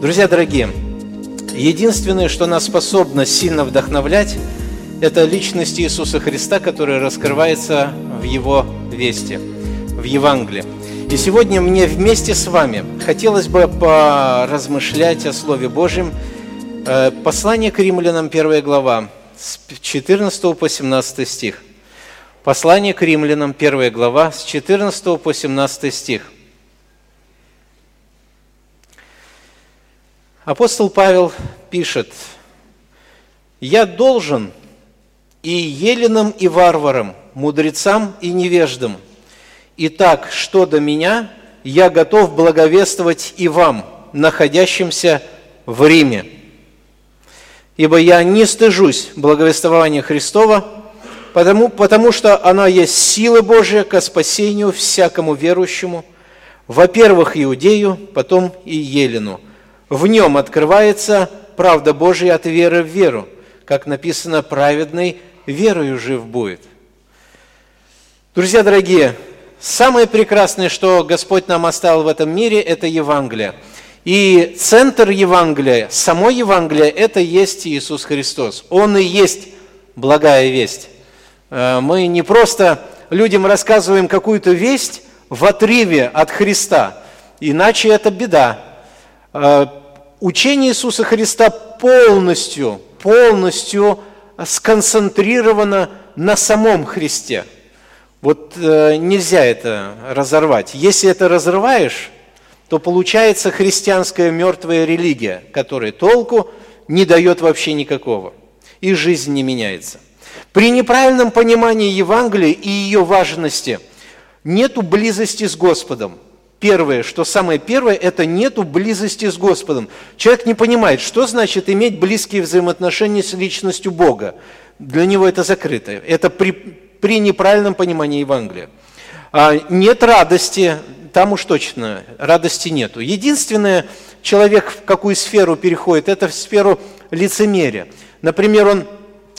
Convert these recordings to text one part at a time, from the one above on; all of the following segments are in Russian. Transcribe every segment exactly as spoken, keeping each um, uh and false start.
Друзья дорогие, единственное, что нас способно сильно вдохновлять, это личность Иисуса Христа, которая раскрывается в Его вести, в Евангелии. И сегодня мне вместе с вами хотелось бы поразмышлять о Слове Божьем. Послание к Римлянам, первая глава, с четырнадцатого по семнадцатый стих. Послание к Римлянам, первая глава, с четырнадцатого по семнадцатый стих. Апостол Павел пишет: «Я должен и еленам, и варварам, мудрецам и невеждам. Итак, что до меня, я готов благовествовать и вам, находящимся в Риме. Ибо я не стыжусь благовествования Христова, потому, потому что оно есть сила Божия ко спасению всякому верующему, во-первых, иудею, потом и елену. В нем открывается правда Божия от веры в веру, как написано, праведный верою жив будет». Друзья дорогие, самое прекрасное, что Господь нам оставил в этом мире, это Евангелие. И центр Евангелия, само Евангелие, это есть Иисус Христос. Он и есть благая весть. Мы не просто людям рассказываем какую-то весть в отрыве от Христа, иначе это беда. Учение Иисуса Христа полностью, полностью сконцентрировано на самом Христе. Вот э, нельзя это разорвать. Если это разрываешь, то получается христианская мертвая религия, которая толку не дает вообще никакого, и жизнь не меняется. При неправильном понимании Евангелия и ее важности нету близости с Господом. Первое, что самое первое, это нету близости с Господом. Человек не понимает, что значит иметь близкие взаимоотношения с личностью Бога. Для него это закрыто. Это при, при неправильном понимании Евангелия. А нет радости, там уж точно радости нету. Единственное, человек в какую сферу переходит, это в сферу лицемерия. Например, он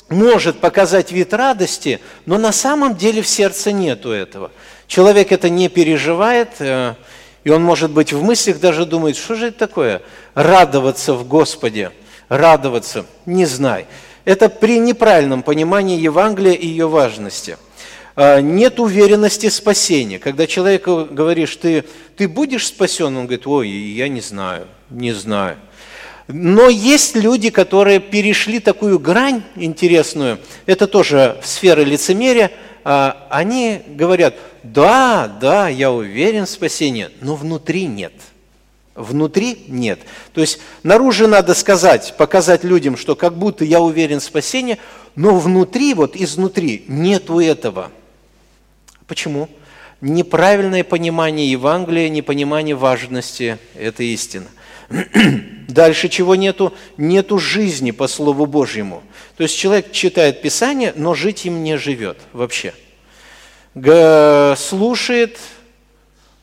может показать вид радости, но на самом деле в сердце нету этого. Человек это не переживает, и он, может быть, в мыслях даже думает, что же это такое? Радоваться в Господе, радоваться, не знай. Это при неправильном понимании Евангелия и ее важности. Нет уверенности в спасении. Когда человеку говоришь, ты, ты будешь спасен, он говорит, ой, я не знаю, не знаю. Но есть люди, которые перешли такую грань интересную, это тоже сфера лицемерия, они говорят, да, да, я уверен в спасении, но внутри нет. Внутри нет. То есть наружу надо сказать, показать людям, что как будто я уверен в спасении, но внутри, вот изнутри, нету этого. Почему? Неправильное понимание Евангелия, непонимание важности этой истины. Дальше чего нету? Нету жизни по Слову Божьему. То есть человек читает Писание, но жить им не живет вообще. Г- слушает,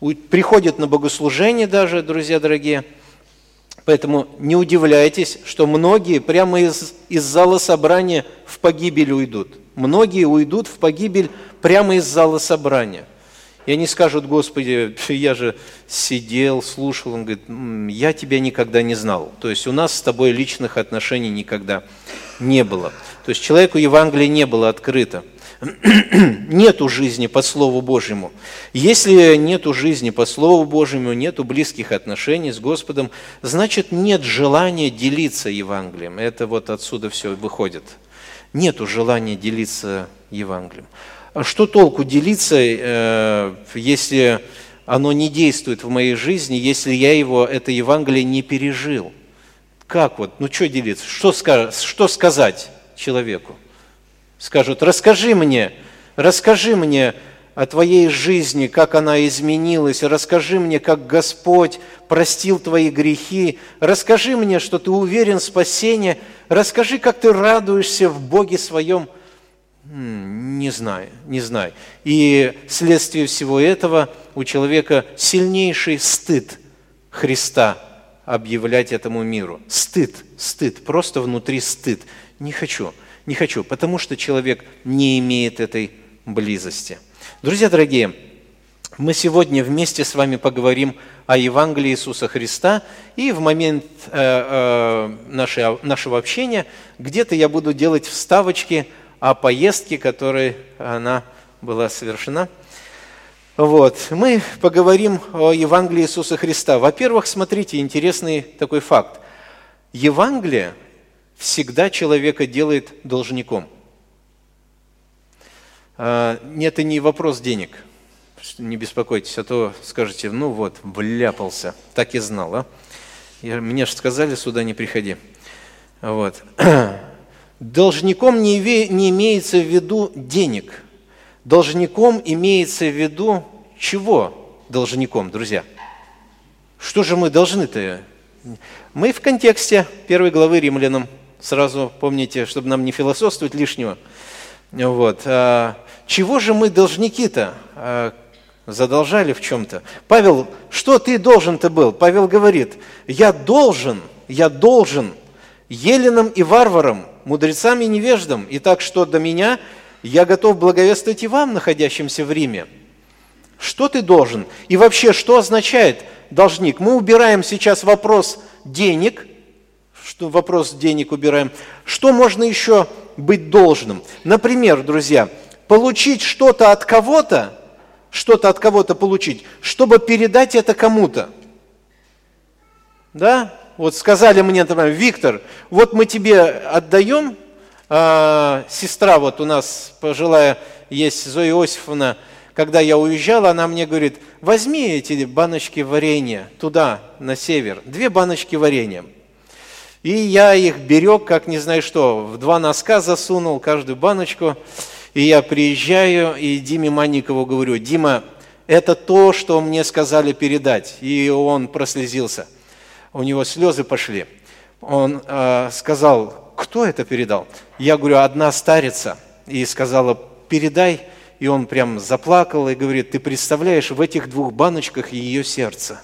у- приходит на богослужение даже, друзья дорогие. Поэтому не удивляйтесь, что многие прямо из, из зала собрания в погибель уйдут. Многие уйдут в погибель прямо из зала собрания. И они скажут, Господи, я же сидел, слушал. Он говорит, я тебя никогда не знал. То есть у нас с тобой личных отношений никогда не было. То есть человеку Евангелие не было открыто. Нету жизни по Слову Божьему. Если нету жизни по Слову Божьему, нету близких отношений с Господом, значит нет желания делиться Евангелием. Это вот отсюда все выходит. Нету желания делиться Евангелием. Что толку делиться, если оно не действует в моей жизни, если я его, это Евангелие, не пережил? Как вот? Ну, что делиться? Что, что сказать человеку? Скажут, расскажи мне, расскажи мне о твоей жизни, как она изменилась, расскажи мне, как Господь простил твои грехи, расскажи мне, что ты уверен в спасении, расскажи, как ты радуешься в Боге своем. Не знаю, не знаю. И вследствие всего этого у человека сильнейший стыд Христа объявлять этому миру. Стыд, стыд, просто внутри стыд. Не хочу, не хочу, потому что человек не имеет этой близости. Друзья дорогие, Мы сегодня вместе с вами поговорим о Евангелии Иисуса Христа, и в момент э, э, нашей, нашего общения где-то я буду делать вставочки о поездке, которой она была совершена. Вот. Мы поговорим о Евангелии Иисуса Христа. Во-первых, смотрите, интересный такой факт. Евангелие всегда человека делает должником. Э, это не вопрос денег. Не беспокойтесь, а то скажете, ну вот, вляпался, так и знал. А? Я, мне же сказали, сюда не приходи. Вот. Должником не, ве, не имеется в виду денег. Должником имеется в виду чего должником, друзья? Что же мы должны-то? Мы в контексте первой главы Римлянам. Сразу помните, чтобы нам не философствовать лишнего. Вот. Чего же мы должники-то? Задолжали в чем-то. Павел, что ты должен-то был? Павел говорит, я должен, я должен еленам и варварам, мудрецам и невеждам, и так что до меня, я готов благовествовать и вам, находящимся в Риме. Что ты должен? И вообще, что означает должник? Мы убираем сейчас вопрос денег, что вопрос денег убираем. Что можно еще быть должным? Например, друзья, получить что-то от кого-то, что-то от кого-то получить, чтобы передать это кому-то. Да? Вот сказали мне, например, Виктор, вот мы тебе отдаем, а, сестра вот у нас пожилая есть, Зоя Иосифовна, когда я уезжала, она мне говорит, возьми эти баночки варенья туда, на север, две баночки варенья. И я их берег, как не знаю что, в два носка засунул каждую баночку. И я приезжаю, и Диме Манникову говорю, Дима, это то, что мне сказали передать. И он прослезился. У него слезы пошли. Он э, сказал, кто это передал? Я говорю, одна старица. И сказала, передай. И он прям заплакал и говорит, ты представляешь, в этих двух баночках ее сердце.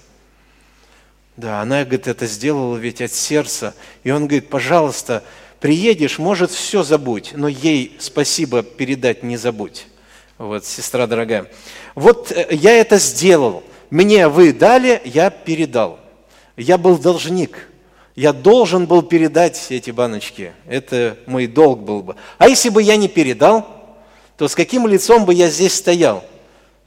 Да, она, говорит, это сделала ведь от сердца. И он говорит, пожалуйста, приедешь, может, все забудь, но ей спасибо передать не забудь. Вот, сестра дорогая. Вот я это сделал. Мне вы дали, я передал. Я был должник. Я должен был передать эти баночки. Это мой долг был бы. А если бы я не передал, то с каким лицом бы я здесь стоял?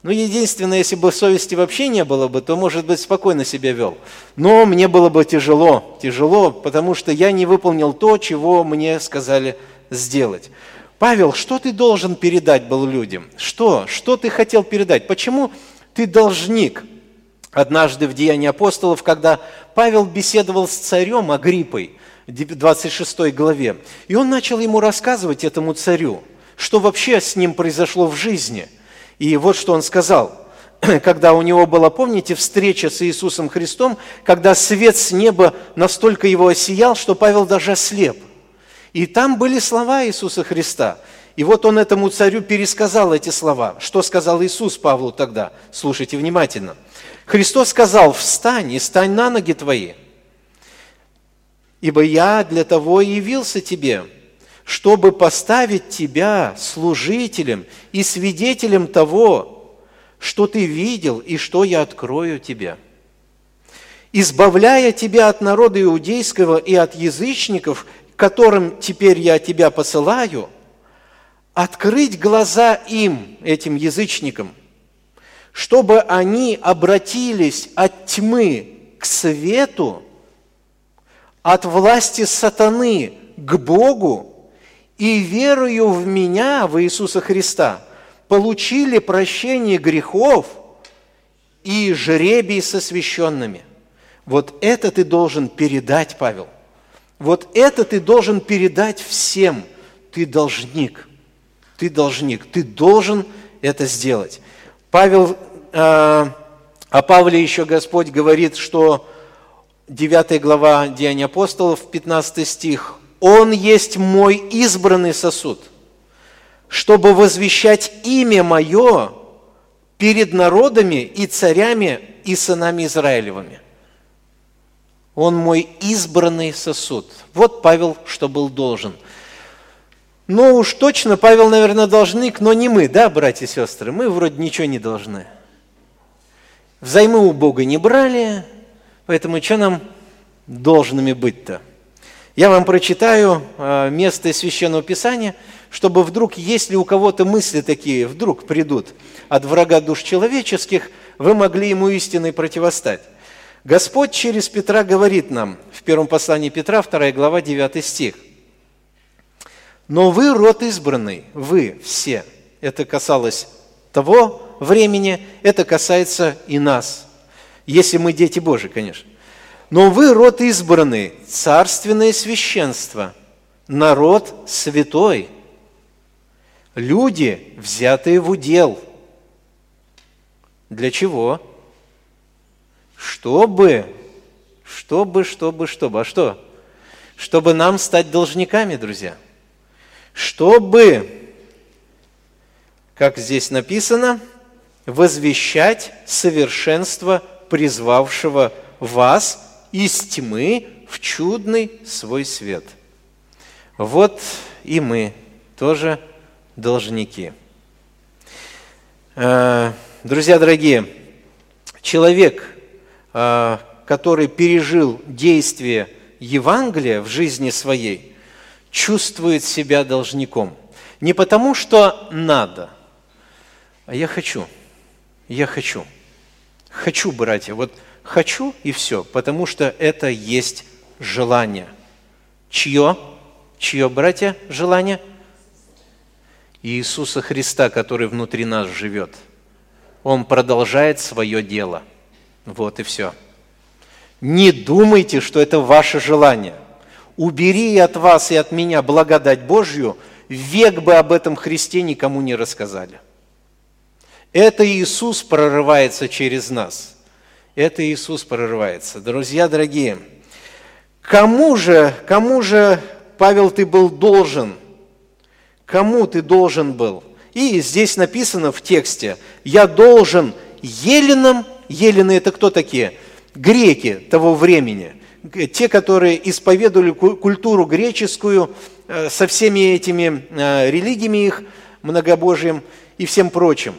Ну, единственное, если бы совести вообще не было бы, то, может быть, спокойно себя вел. Но мне было бы тяжело, тяжело, потому что я не выполнил то, чего мне сказали сделать. Павел, что ты должен передать был людям? Что? Что ты хотел передать? Почему ты должник? Однажды в Деянии апостолов, когда Павел беседовал с царем Агриппой, двадцать шестой главе, и он начал ему рассказывать, этому царю, что вообще с ним произошло в жизни. И вот что он сказал, когда у него была, помните, встреча с Иисусом Христом, когда свет с неба настолько его осиял, что Павел даже ослеп. И там были слова Иисуса Христа. И вот он этому царю пересказал эти слова. Что сказал Иисус Павлу тогда? Слушайте внимательно. Христос сказал, встань и стань на ноги твои, ибо я для того и явился тебе, чтобы поставить тебя служителем и свидетелем того, что ты видел и что я открою тебе, избавляя тебя от народа иудейского и от язычников, которым теперь я тебя посылаю, открыть глаза им, этим язычникам, чтобы они обратились от тьмы к свету, от власти сатаны к Богу, и верою в Меня, в Иисуса Христа, получили прощение грехов и жребий со священными. Вот это ты должен передать, Павел. Вот это ты должен передать всем. Ты должник. Ты должник. Ты должен это сделать. Павел, э, о Павле еще Господь говорит, что девятая глава Деяний апостолов, пятнадцатый стих, «Он есть мой избранный сосуд, чтобы возвещать имя мое перед народами и царями и сынами Израилевыми». Он мой избранный сосуд. Вот Павел, что был должен. Ну уж точно, Павел, наверное, должник, но не мы, да, братья и сестры? Мы вроде ничего не должны. Взаймы у Бога не брали, поэтому что нам должными быть-то? Я вам прочитаю место из Священного Писания, чтобы вдруг, если у кого-то мысли такие вдруг придут от врага душ человеческих, вы могли ему истинно противостать. Господь через Петра говорит нам в первом послании Петра, вторая глава, девятый стих. «Но вы, род избранный, вы все». Это касалось того времени, это касается и нас, если мы дети Божии, конечно. «Но вы, род избранный, царственное священство, народ святой, люди, взятые в удел». Для чего? Чтобы, чтобы, чтобы, чтобы. А что? Чтобы нам стать должниками, друзья. Чтобы, как здесь написано, возвещать совершенство призвавшего вас из тьмы в чудный свой свет. Вот и мы тоже должники. Друзья дорогие, человек, который пережил действие Евангелия в жизни своей, чувствует себя должником. Не потому, что надо, а я хочу, я хочу, хочу, братья, вот хочу и все, потому что это есть желание. Чье? Чье, братья, желание? Иисуса Христа, который внутри нас живет. Он продолжает свое дело. Вот и все. Не думайте, что это ваше желание. Убери от вас и от меня благодать Божью, век бы об этом Христе никому не рассказали. Это Иисус прорывается через нас. Это Иисус прорывается. Друзья дорогие, кому же, кому же, Павел, ты был должен? Кому ты должен был? И здесь написано в тексте, я должен еленам, елены это кто такие? Греки того времени, те, которые исповедовали культуру греческую со всеми этими религиями их, многобожием и всем прочим.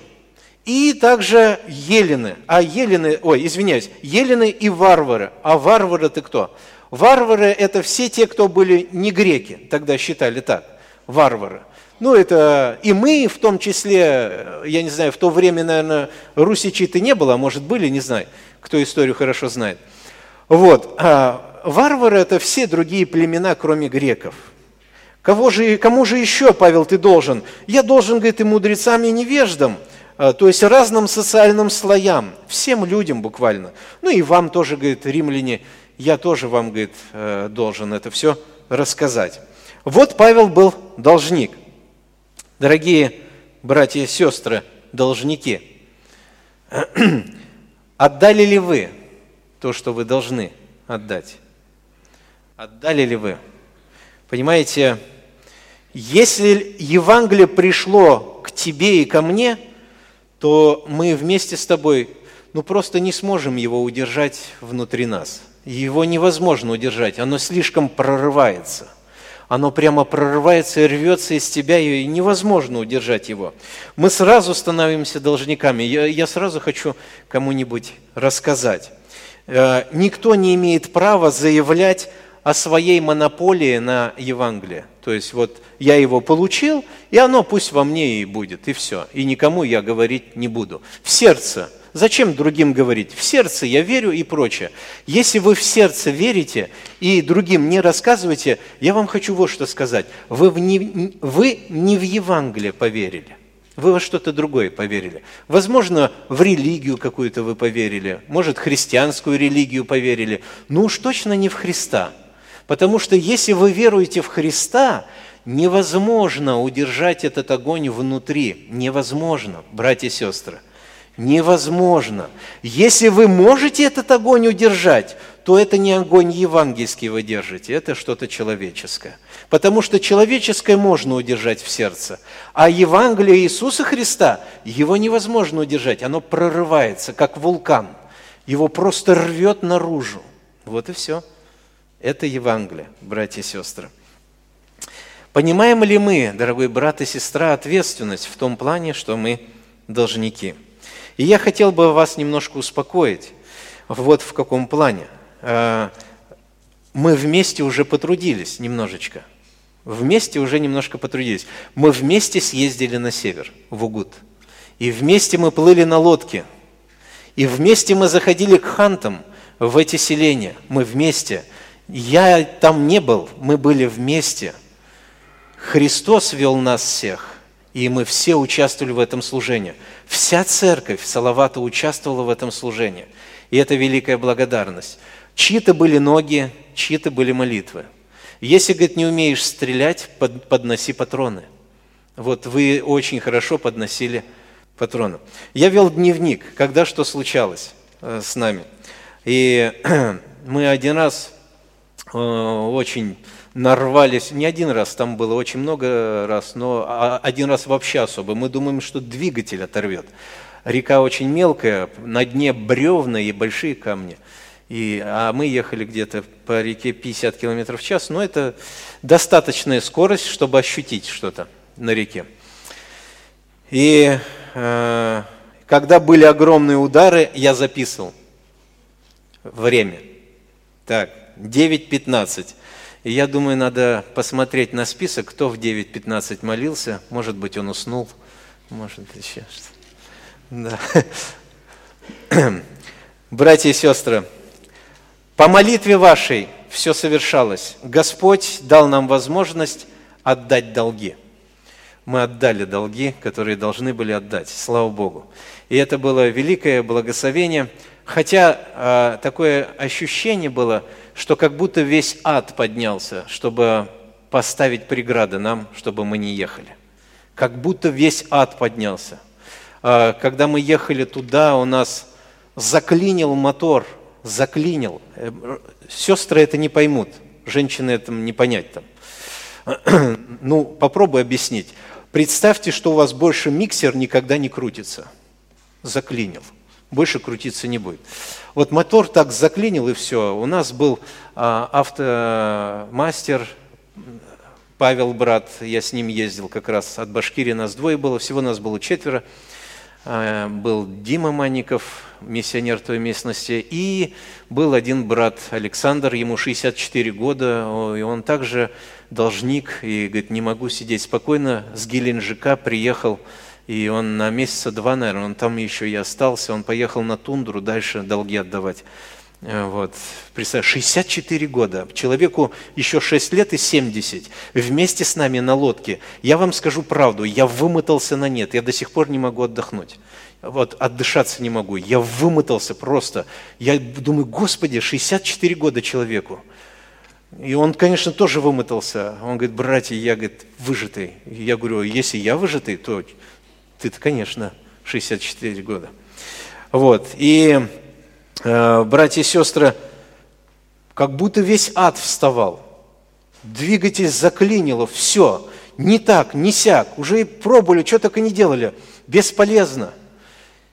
И также елены, а елены, ой, извиняюсь, елены и варвары. А варвары это кто? Варвары это все те, кто были не греки, тогда считали так, варвары. Ну, это и мы, в том числе, я не знаю, в то время, наверное, русичей-то не было, а может, были, не знаю, кто историю хорошо знает. Вот, а варвары – это все другие племена, кроме греков. Кого же, кому же еще, Павел, ты должен? Я должен, говорит, и мудрецам, и невеждам, то есть разным социальным слоям, всем людям буквально. Ну, и вам тоже, говорит, римляне, я тоже вам, говорит, должен это все рассказать. Вот Павел был должник. Дорогие братья и сестры, должники, отдали ли вы то, что вы должны отдать? Отдали ли вы? Понимаете, если Евангелие пришло к тебе и ко мне, то мы вместе с тобой, ну, просто не сможем его удержать внутри нас. Его невозможно удержать, оно слишком прорывается. Оно прямо прорывается и рвется из тебя, и невозможно удержать его. Мы сразу становимся должниками. Я, я сразу хочу кому-нибудь рассказать. Э, никто не имеет права заявлять о своей монополии на Евангелие. То есть, вот я его получил, и оно пусть во мне и будет, и все. И никому я говорить не буду. В сердце. Зачем другим говорить? В сердце я верю и прочее. Если вы в сердце верите и другим не рассказываете, я вам хочу вот что сказать. Вы, в не, вы не в Евангелие поверили, вы во что-то другое поверили. Возможно, в религию какую-то вы поверили, может, христианскую религию поверили, но уж точно не в Христа. Потому что если вы веруете в Христа, невозможно удержать этот огонь внутри. Невозможно, братья и сестры. Невозможно. Если вы можете этот огонь удержать, то это не огонь евангельский вы держите, это что-то человеческое. Потому что человеческое можно удержать в сердце, а Евангелие Иисуса Христа, его невозможно удержать, оно прорывается, как вулкан, его просто рвет наружу. Вот и все. Это Евангелие, братья и сестры. Понимаем ли мы, дорогой брат и сестра, ответственность в том плане, что мы должники? И я хотел бы вас немножко успокоить. Вот в каком плане. Мы вместе уже потрудились немножечко. Вместе уже немножко потрудились. Мы вместе съездили на север, в Угут. И вместе мы плыли на лодке. И вместе мы заходили к хантам в эти селения. Мы вместе. Я там не был, мы были вместе. Христос вел нас всех, и мы все участвовали в этом служении. Вся церковь Салавата участвовала в этом служении. И это великая благодарность. Чьи-то были ноги, чьи-то были молитвы. Если, говорит, не умеешь стрелять, подноси патроны. Вот вы очень хорошо подносили патроны. Я вел дневник, когда что случалось с нами. И мы один раз очень нарвались, не один раз, там было очень много раз, но один раз вообще особо. Мы думаем, что двигатель оторвет. Река очень мелкая, на дне бревна и большие камни. И, а мы ехали где-то по реке пятьдесят километров в час, но это достаточная скорость, чтобы ощутить что-то на реке. И э, когда были огромные удары, я записывал время. Так, девять пятнадцать. И я думаю, надо посмотреть на список, кто в девять пятнадцать молился. Может быть, он уснул, может, еще что-то. Да. Братья и сестры, по молитве вашей все совершалось. Господь дал нам возможность отдать долги. Мы отдали долги, которые должны были отдать, слава Богу. И это было великое благословение. Хотя э, такое ощущение было, что как будто весь ад поднялся, чтобы поставить преграды нам, чтобы мы не ехали. Как будто весь ад поднялся. Э, когда мы ехали туда, у нас заклинил мотор. Заклинил. Сестры это не поймут, женщины это не понять там. Ну, попробуй объяснить. Представьте, что у вас больше миксер никогда не крутится. Заклинил. Больше крутиться не будет. Вот мотор так заклинил, и все. У нас был а, автомастер, Павел, брат, я с ним ездил как раз от Башкирии, нас двое было, всего нас было четверо. Был Дима Манников, миссионер той местности, и был один брат Александр, ему шестьдесят четыре года, и он также должник, и говорит, не могу сидеть спокойно, с Геленджика приехал, и он на месяца два, наверное, он там еще и остался, он поехал на тундру дальше долги отдавать. Вот. Представь, шестьдесят четыре года, человеку еще шесть лет и семьдесят, вместе с нами на лодке. Я вам скажу правду, я вымотался на нет, я до сих пор не могу отдохнуть, вот, отдышаться не могу, я вымотался просто. Я думаю, Господи, шестьдесят четыре года человеку. И он, конечно, тоже вымотался, он говорит, братья, я, говорит, выжатый. Я говорю, если я выжатый, то ты-то, конечно, шестьдесят четыре года. Вот, и... Братья и сестры, как будто весь ад вставал, двигатель заклинило, все, не так, не сяк, уже и пробовали, что только не делали, бесполезно.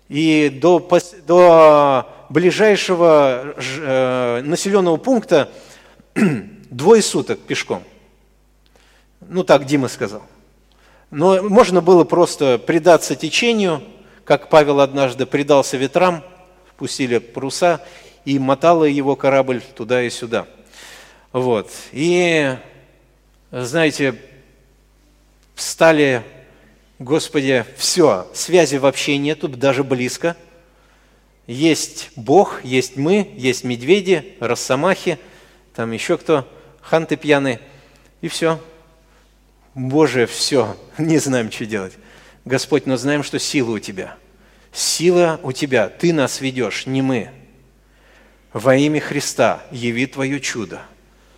И до, до ближайшего э, населенного пункта двое суток пешком. Ну так Дима сказал. Но можно было просто предаться течению, как Павел однажды предался ветрам, пустили паруса, и мотало его корабль туда и сюда. Вот. И, знаете, встали, Господи, все, связи вообще нету, даже близко. Есть Бог, есть мы, есть медведи, росомахи, там еще кто, ханты пьяные, и все. Боже, все, не знаем, что делать. Господь, но знаем, что сила у Тебя. Сила у Тебя, Ты нас ведешь, не мы. Во имя Христа яви Твое чудо,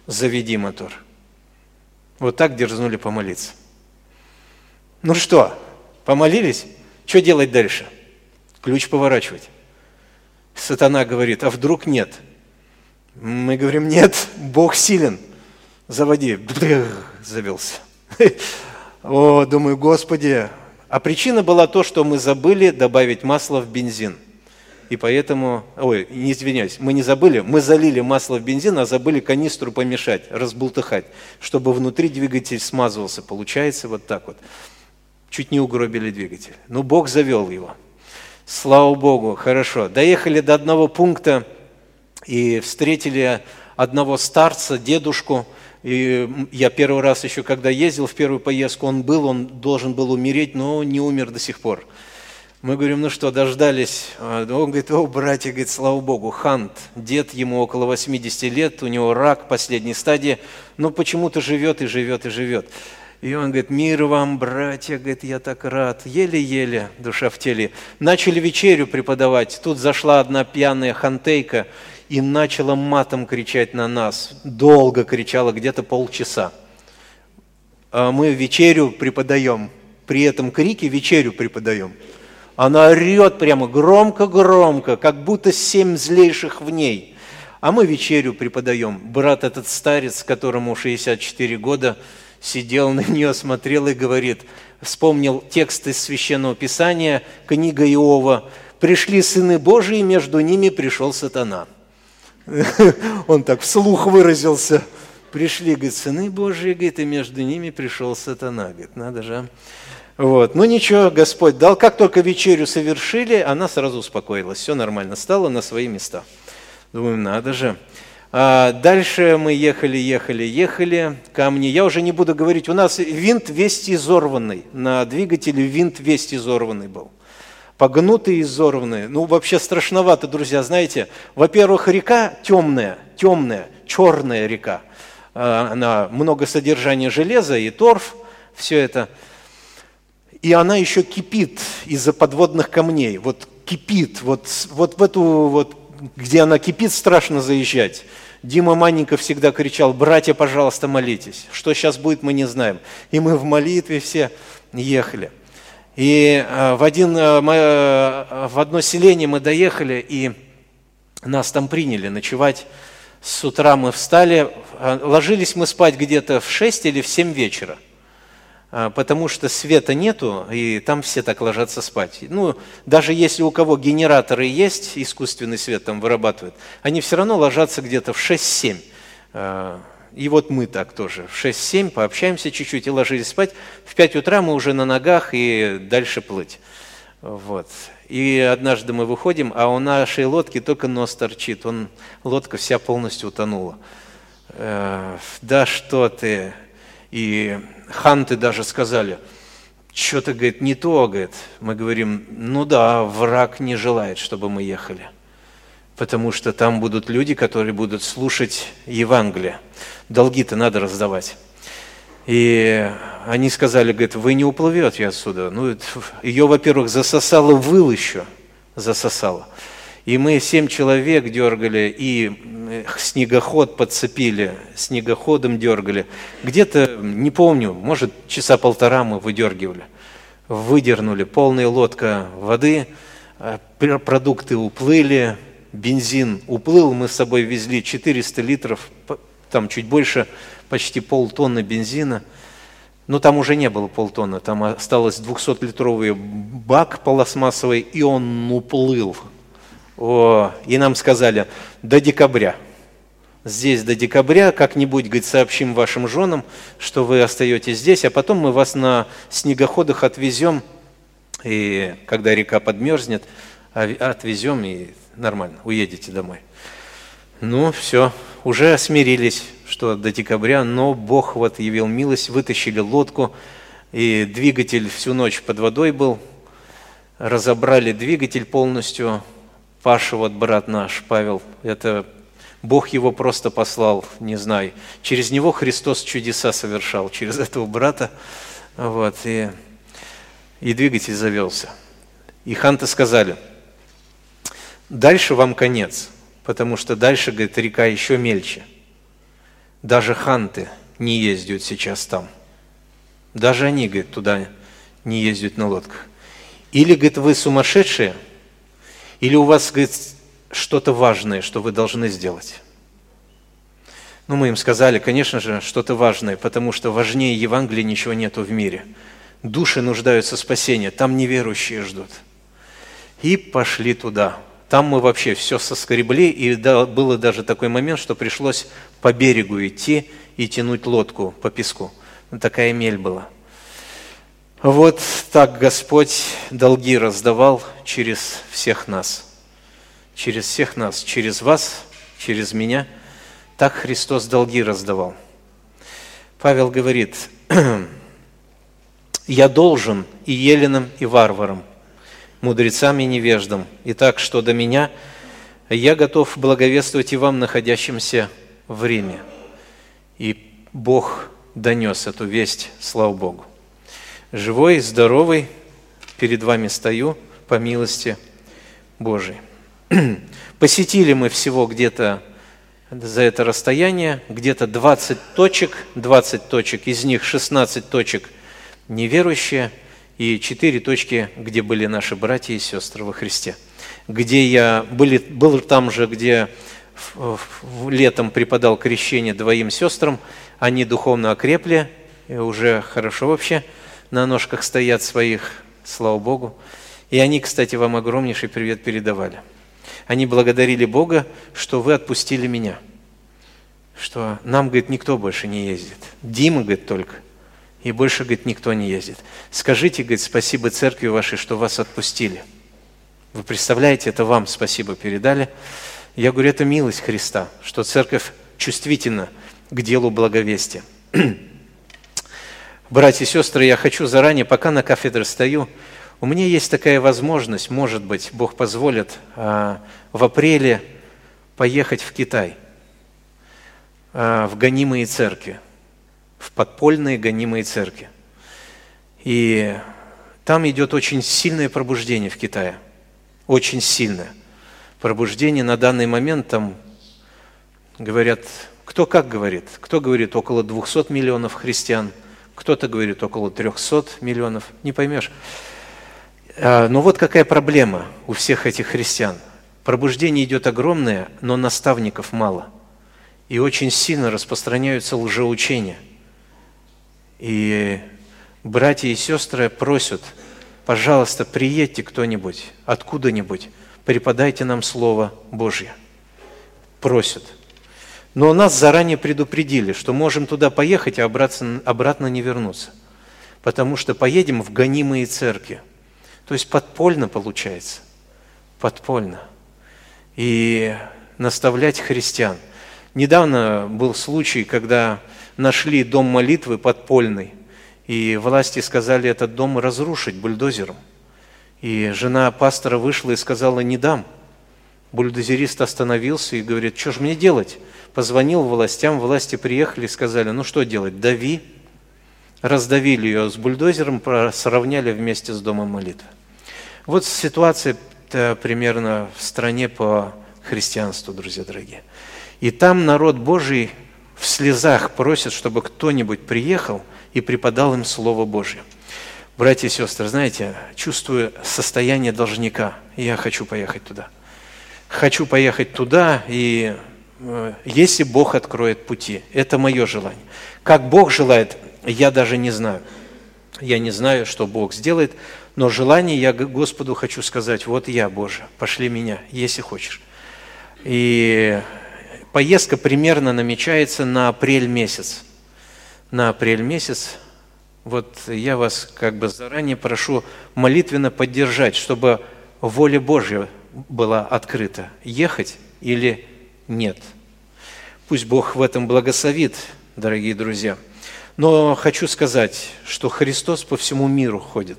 заведи мотор. Вот так дерзнули помолиться. Ну что, помолились? Что делать дальше? Ключ поворачивать. Сатана говорит, а вдруг нет? Мы говорим, нет, Бог силен, заводи. Завелся. О, думаю, Господи. А причина была то, что мы забыли добавить масло в бензин. И поэтому, ой, не извиняюсь, мы не забыли, мы залили масло в бензин, а забыли канистру помешать, разбултыхать, чтобы внутри двигатель смазывался. Получается вот так вот. Чуть не угробили двигатель. Но Бог завел его. Слава Богу, хорошо. Доехали до одного пункта и встретили одного старца, дедушку. И я первый раз еще, когда ездил в первую поездку, он был, он должен был умереть, но не умер до сих пор. Мы говорим, ну что, дождались. Он говорит, о, братья, говорит, слава Богу, хант. Дед, ему около восьмидесяти лет, у него рак последней стадии, но почему-то живет и живет и живет. И он говорит, мир вам, братья, говорит, я так рад. Еле-еле душа в теле. Начали вечерю преподавать. Тут зашла одна пьяная хантейка и начала матом кричать на нас. Долго кричала, где-то полчаса. А мы вечерю преподаем. При этом крике вечерю преподаем. Она орет прямо громко-громко, как будто семь злейших в ней. А мы вечерю преподаем. Брат этот старец, которому шестьдесят четыре года, сидел на нее, смотрел и говорит, вспомнил текст из Священного Писания, книга Иова. «Пришли сыны Божии, между ними пришел сатана». Он так вслух выразился. «Пришли, говорит, сыны Божии, говорит, и между ними пришел сатана». Говорит, надо же. Вот. Ну ничего, Господь дал. Как только вечерю совершили, она сразу успокоилась. Все нормально стало, на свои места. Думаем, надо же. А дальше мы ехали, ехали, ехали ко мне. Я уже не буду говорить. У нас винт весь изорванный. На двигателе винт весь изорванный был. Погнутый, изорванный. Ну, вообще страшновато, друзья, знаете. Во-первых, река темная, темная, черная река. Она много содержания железа и торф, все это. И она еще кипит из-за подводных камней. Вот кипит, вот, вот в эту, вот, где она кипит, страшно заезжать. Дима Манников всегда кричал, братья, пожалуйста, молитесь. Что сейчас будет, мы не знаем. И мы в молитве все ехали. И в, один, в одно селение мы доехали, и нас там приняли ночевать. С утра мы встали, ложились мы спать где-то в шесть или в семь вечера. Потому что света нету, и там все так ложатся спать. Ну, даже если у кого генераторы есть, искусственный свет там вырабатывают, они все равно ложатся где-то в шесть-семь. И вот мы так тоже, в шесть-семь пообщаемся чуть-чуть и ложились спать. В пять утра мы уже на ногах и дальше плыть. Вот. И однажды мы выходим, а у нашей лодки только нос торчит. Он, лодка вся полностью утонула. Да что ты... И ханты даже сказали, что-то, говорит, не то, говорит. Мы говорим, ну да, враг не желает, чтобы мы ехали, потому что там будут люди, которые будут слушать Евангелие. Долги-то надо раздавать. И они сказали, говорит, вы не уплывете отсюда. Ну, ее, во-первых, засосало выл еще, засосало. И мы семь человек дергали, и снегоход подцепили, снегоходом дергали. Где-то, не помню, может, часа полтора мы выдергивали. Выдернули, полная лодка воды, продукты уплыли, бензин уплыл. Мы с собой везли четыреста литров, там чуть больше, почти полтонны бензина. Но там уже не было полтонны, там осталось двухсотлитровый бак пластмассовый, и он уплыл. О, и нам сказали, до декабря, здесь до декабря, как-нибудь, говорит, сообщим вашим женам, что вы остаетесь здесь, а потом мы вас на снегоходах отвезем, и когда река подмерзнет, отвезем и нормально, уедете домой. Ну, все, уже смирились, что до декабря, но Бог вот явил милость, вытащили лодку, и двигатель всю ночь под водой был, разобрали двигатель полностью. Паша, вот брат наш, Павел, это Бог его просто послал, не знаю. Через него Христос чудеса совершал, через этого брата. Вот, и, и двигатель завелся. И ханты сказали, дальше вам конец, потому что дальше, говорит, река еще мельче. Даже ханты не ездят сейчас там. Даже они, говорит, туда не ездят на лодках. Или, говорит, вы сумасшедшие, или у вас, говорит, что-то важное, что вы должны сделать? Ну, мы им сказали, конечно же, что-то важное, потому что важнее Евангелия ничего нету в мире. Души нуждаются в спасении, там неверующие ждут. И пошли туда. Там мы вообще все соскребли, и было даже такой момент, что пришлось по берегу идти и тянуть лодку по песку. Такая мель была. Вот так Господь долги раздавал через всех нас. Через всех нас, через вас, через меня. Так Христос долги раздавал. Павел говорит, «Я должен и еленам, и варварам, мудрецам и невеждам. Итак, что до меня, я готов благовествовать и вам, находящимся в Риме». И Бог донес эту весть, слава Богу. Живой, здоровый, перед вами стою по милости Божией. Посетили мы всего где-то за это расстояние, где-то двадцать точек, двадцать точек, из них шестнадцать точек неверующие и четыре точки, где были наши братья и сестры во Христе. Где я были, был там же, где летом преподал крещение двоим сестрам, они духовно окрепли, уже хорошо вообще на ножках стоят своих, слава Богу. И они, кстати, вам огромнейший привет передавали. Они благодарили Бога, что вы отпустили меня. Что нам, говорит, никто больше не ездит. Дима, говорит, только. И больше, говорит, никто не ездит. Скажите, говорит, спасибо церкви вашей, что вас отпустили. Вы представляете, это вам спасибо передали. Я говорю, это милость Христа, что церковь чувствительна к делу благовестия. Братья и сестры, я хочу заранее, пока на кафедре стою, у меня есть такая возможность, может быть, Бог позволит, в апреле поехать в Китай, в гонимые церкви, в подпольные гонимые церкви. И там идет очень сильное пробуждение в Китае, очень сильное пробуждение. На данный момент там говорят, кто как говорит, кто говорит около двухсот миллионов христиан, кто-то говорит около трехсот миллионов, не поймешь. Но вот какая проблема у всех этих христиан. Пробуждение идет огромное, но наставников мало. И очень сильно распространяются лжеучения. И братья и сестры просят, пожалуйста, приедьте кто-нибудь, откуда-нибудь, преподайте нам Слово Божье. Просят. Но нас заранее предупредили, что можем туда поехать, а обратно не вернуться. Потому что поедем в гонимые церкви. То есть подпольно получается, подпольно. И наставлять христиан. Недавно был случай, когда нашли дом молитвы подпольный, и власти сказали этот дом разрушить бульдозером. И жена пастора вышла и сказала, не дам. Бульдозерист остановился и говорит, что же мне делать? Позвонил властям, власти приехали и сказали, ну что делать, дави. Раздавили ее с бульдозером, сравняли вместе с домом молитвы. Вот ситуация примерно в стране по христианству, друзья дорогие. И там народ Божий в слезах просит, чтобы кто-нибудь приехал и преподал им Слово Божье. Братья и сестры, знаете, чувствую состояние должника, и я хочу поехать туда. Хочу поехать туда, и если Бог откроет пути, это мое желание. Как Бог желает, я даже не знаю. Я не знаю, что Бог сделает, но желание я Господу хочу сказать, вот я, Боже, пошли меня, если хочешь. И поездка примерно намечается на апрель месяц. На апрель месяц. Вот я вас как бы заранее прошу молитвенно поддержать, чтобы воля Божья была открыта. Ехать или нет. Пусть Бог в этом благословит, дорогие друзья. Но хочу сказать, что Христос по всему миру ходит.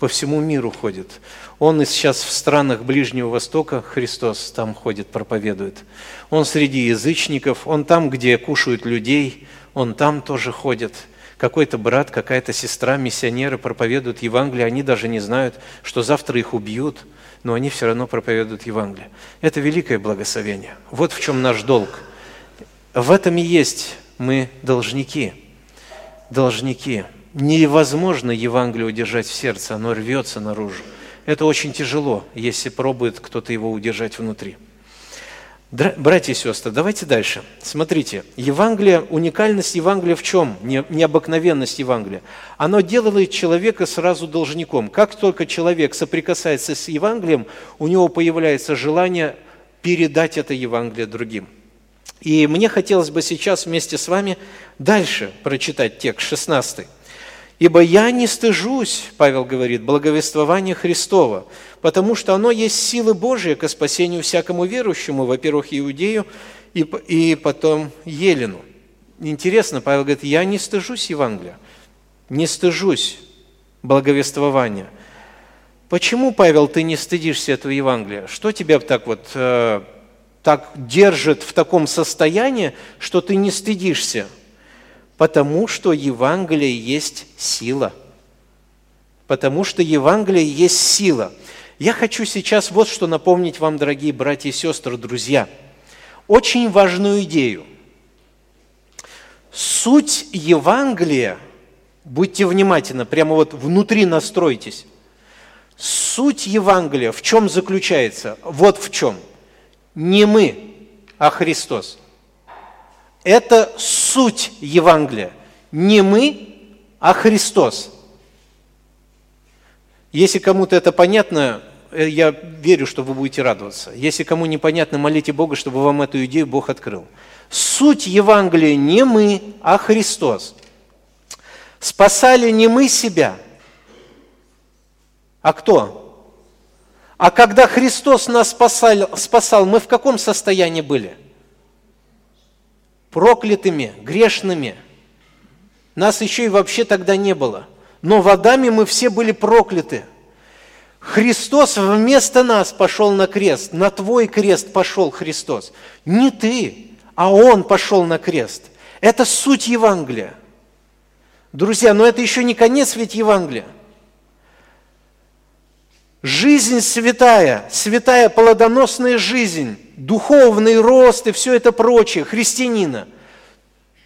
По всему миру ходит. Он и сейчас в странах Ближнего Востока, Христос там ходит, проповедует. Он среди язычников, он там, где кушают людей, он там тоже ходит. Какой-то брат, какая-то сестра, миссионеры проповедуют Евангелие, они даже не знают, что завтра их убьют, но они все равно проповедуют Евангелие. Это великое благословение. Вот в чем наш долг. В этом и есть мы должники. Должники. Невозможно Евангелие удержать в сердце, оно рвется наружу. Это очень тяжело, если пробует кто-то его удержать внутри. Братья и сестры, давайте дальше. Смотрите, Евангелие, уникальность Евангелия в чем? Необыкновенность Евангелия. Оно делает человека сразу должником. Как только человек соприкасается с Евангелием, у него появляется желание передать это Евангелие другим. И мне хотелось бы сейчас вместе с вами дальше прочитать текст шестнадцатый. «Ибо я не стыжусь, – Павел говорит, – благовествования Христова, потому что оно есть сила Божия ко спасению всякому верующему, во-первых, иудею, и, и потом елену». Интересно, Павел говорит, я не стыжусь Евангелия, не стыжусь благовествования. Почему, Павел, ты не стыдишься этого Евангелия? Что тебя так вот э, так держит в таком состоянии, что ты не стыдишься? Потому что Евангелие есть сила. Потому что Евангелие есть сила. Я хочу сейчас вот что напомнить вам, дорогие братья и сестры, друзья. Очень важную идею. Суть Евангелия, будьте внимательны, прямо вот внутри настройтесь. Суть Евангелия в чем заключается? Вот в чем. Не мы, а Христос. Это суть Евангелия. Не мы, а Христос. Если кому-то это понятно, я верю, что вы будете радоваться. Если кому непонятно, молите Бога, чтобы вам эту идею Бог открыл. Суть Евангелия не мы, а Христос. Спасали не мы себя, а кто? А когда Христос нас спасал, спасал, мы в каком состоянии были? Проклятыми, грешными. Нас еще и вообще тогда не было. Но водами мы все были прокляты. Христос вместо нас пошел на крест. На твой крест пошел Христос. Не ты, а Он пошел на крест. Это суть Евангелия. Друзья, но это еще не конец ведь Евангелия. Жизнь святая, святая плодоносная жизнь, духовный рост и все это прочее, христианина.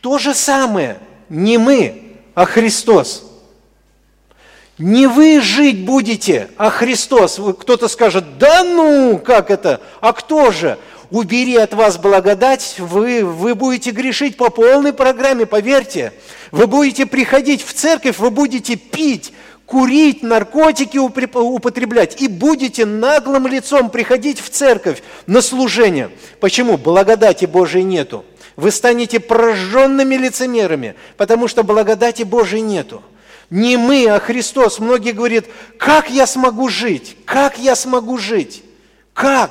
То же самое, не мы, а Христос. Не вы жить будете, а Христос. Кто-то скажет, да ну, как это, а кто же? Убери от вас благодать, вы, вы будете грешить по полной программе, поверьте. Вы будете приходить в церковь, вы будете пить, курить, наркотики употреблять и будете наглым лицом приходить в церковь на служение. Почему? Благодати Божией нету. Вы станете прожженными лицемерами, потому что благодати Божией нету. Не мы, а Христос. Многие говорят, как я смогу жить? Как я смогу жить? Как?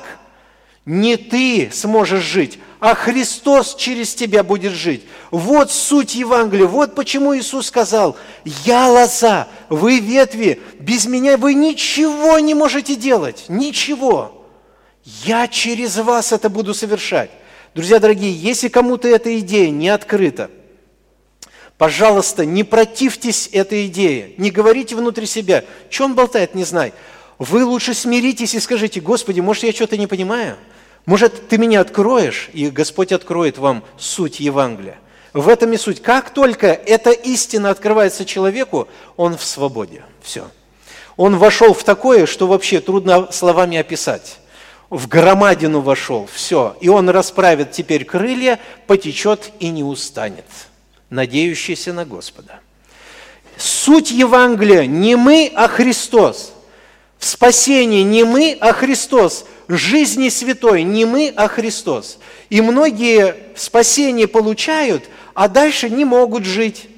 Не ты сможешь жить, а Христос через тебя будет жить. Вот суть Евангелия, вот почему Иисус сказал, «Я лоза, вы ветви, без меня вы ничего не можете делать, ничего. Я через вас это буду совершать». Друзья дорогие, если кому-то эта идея не открыта, пожалуйста, не противьтесь этой идее, не говорите внутри себя, что он болтает, не знай. Вы лучше смиритесь и скажите, «Господи, может, я что-то не понимаю? Может, Ты меня откроешь?» И Господь откроет вам суть Евангелия. В этом и суть. Как только эта истина открывается человеку, он в свободе. Все. Он вошел в такое, что вообще трудно словами описать. В громадину вошел. Все. И он расправит теперь крылья, потечет и не устанет, надеющийся на Господа. Суть Евангелия не мы, а Христос. В спасении не мы, а Христос. В жизни святой не мы, а Христос. И многие спасение получают, а дальше не могут жить.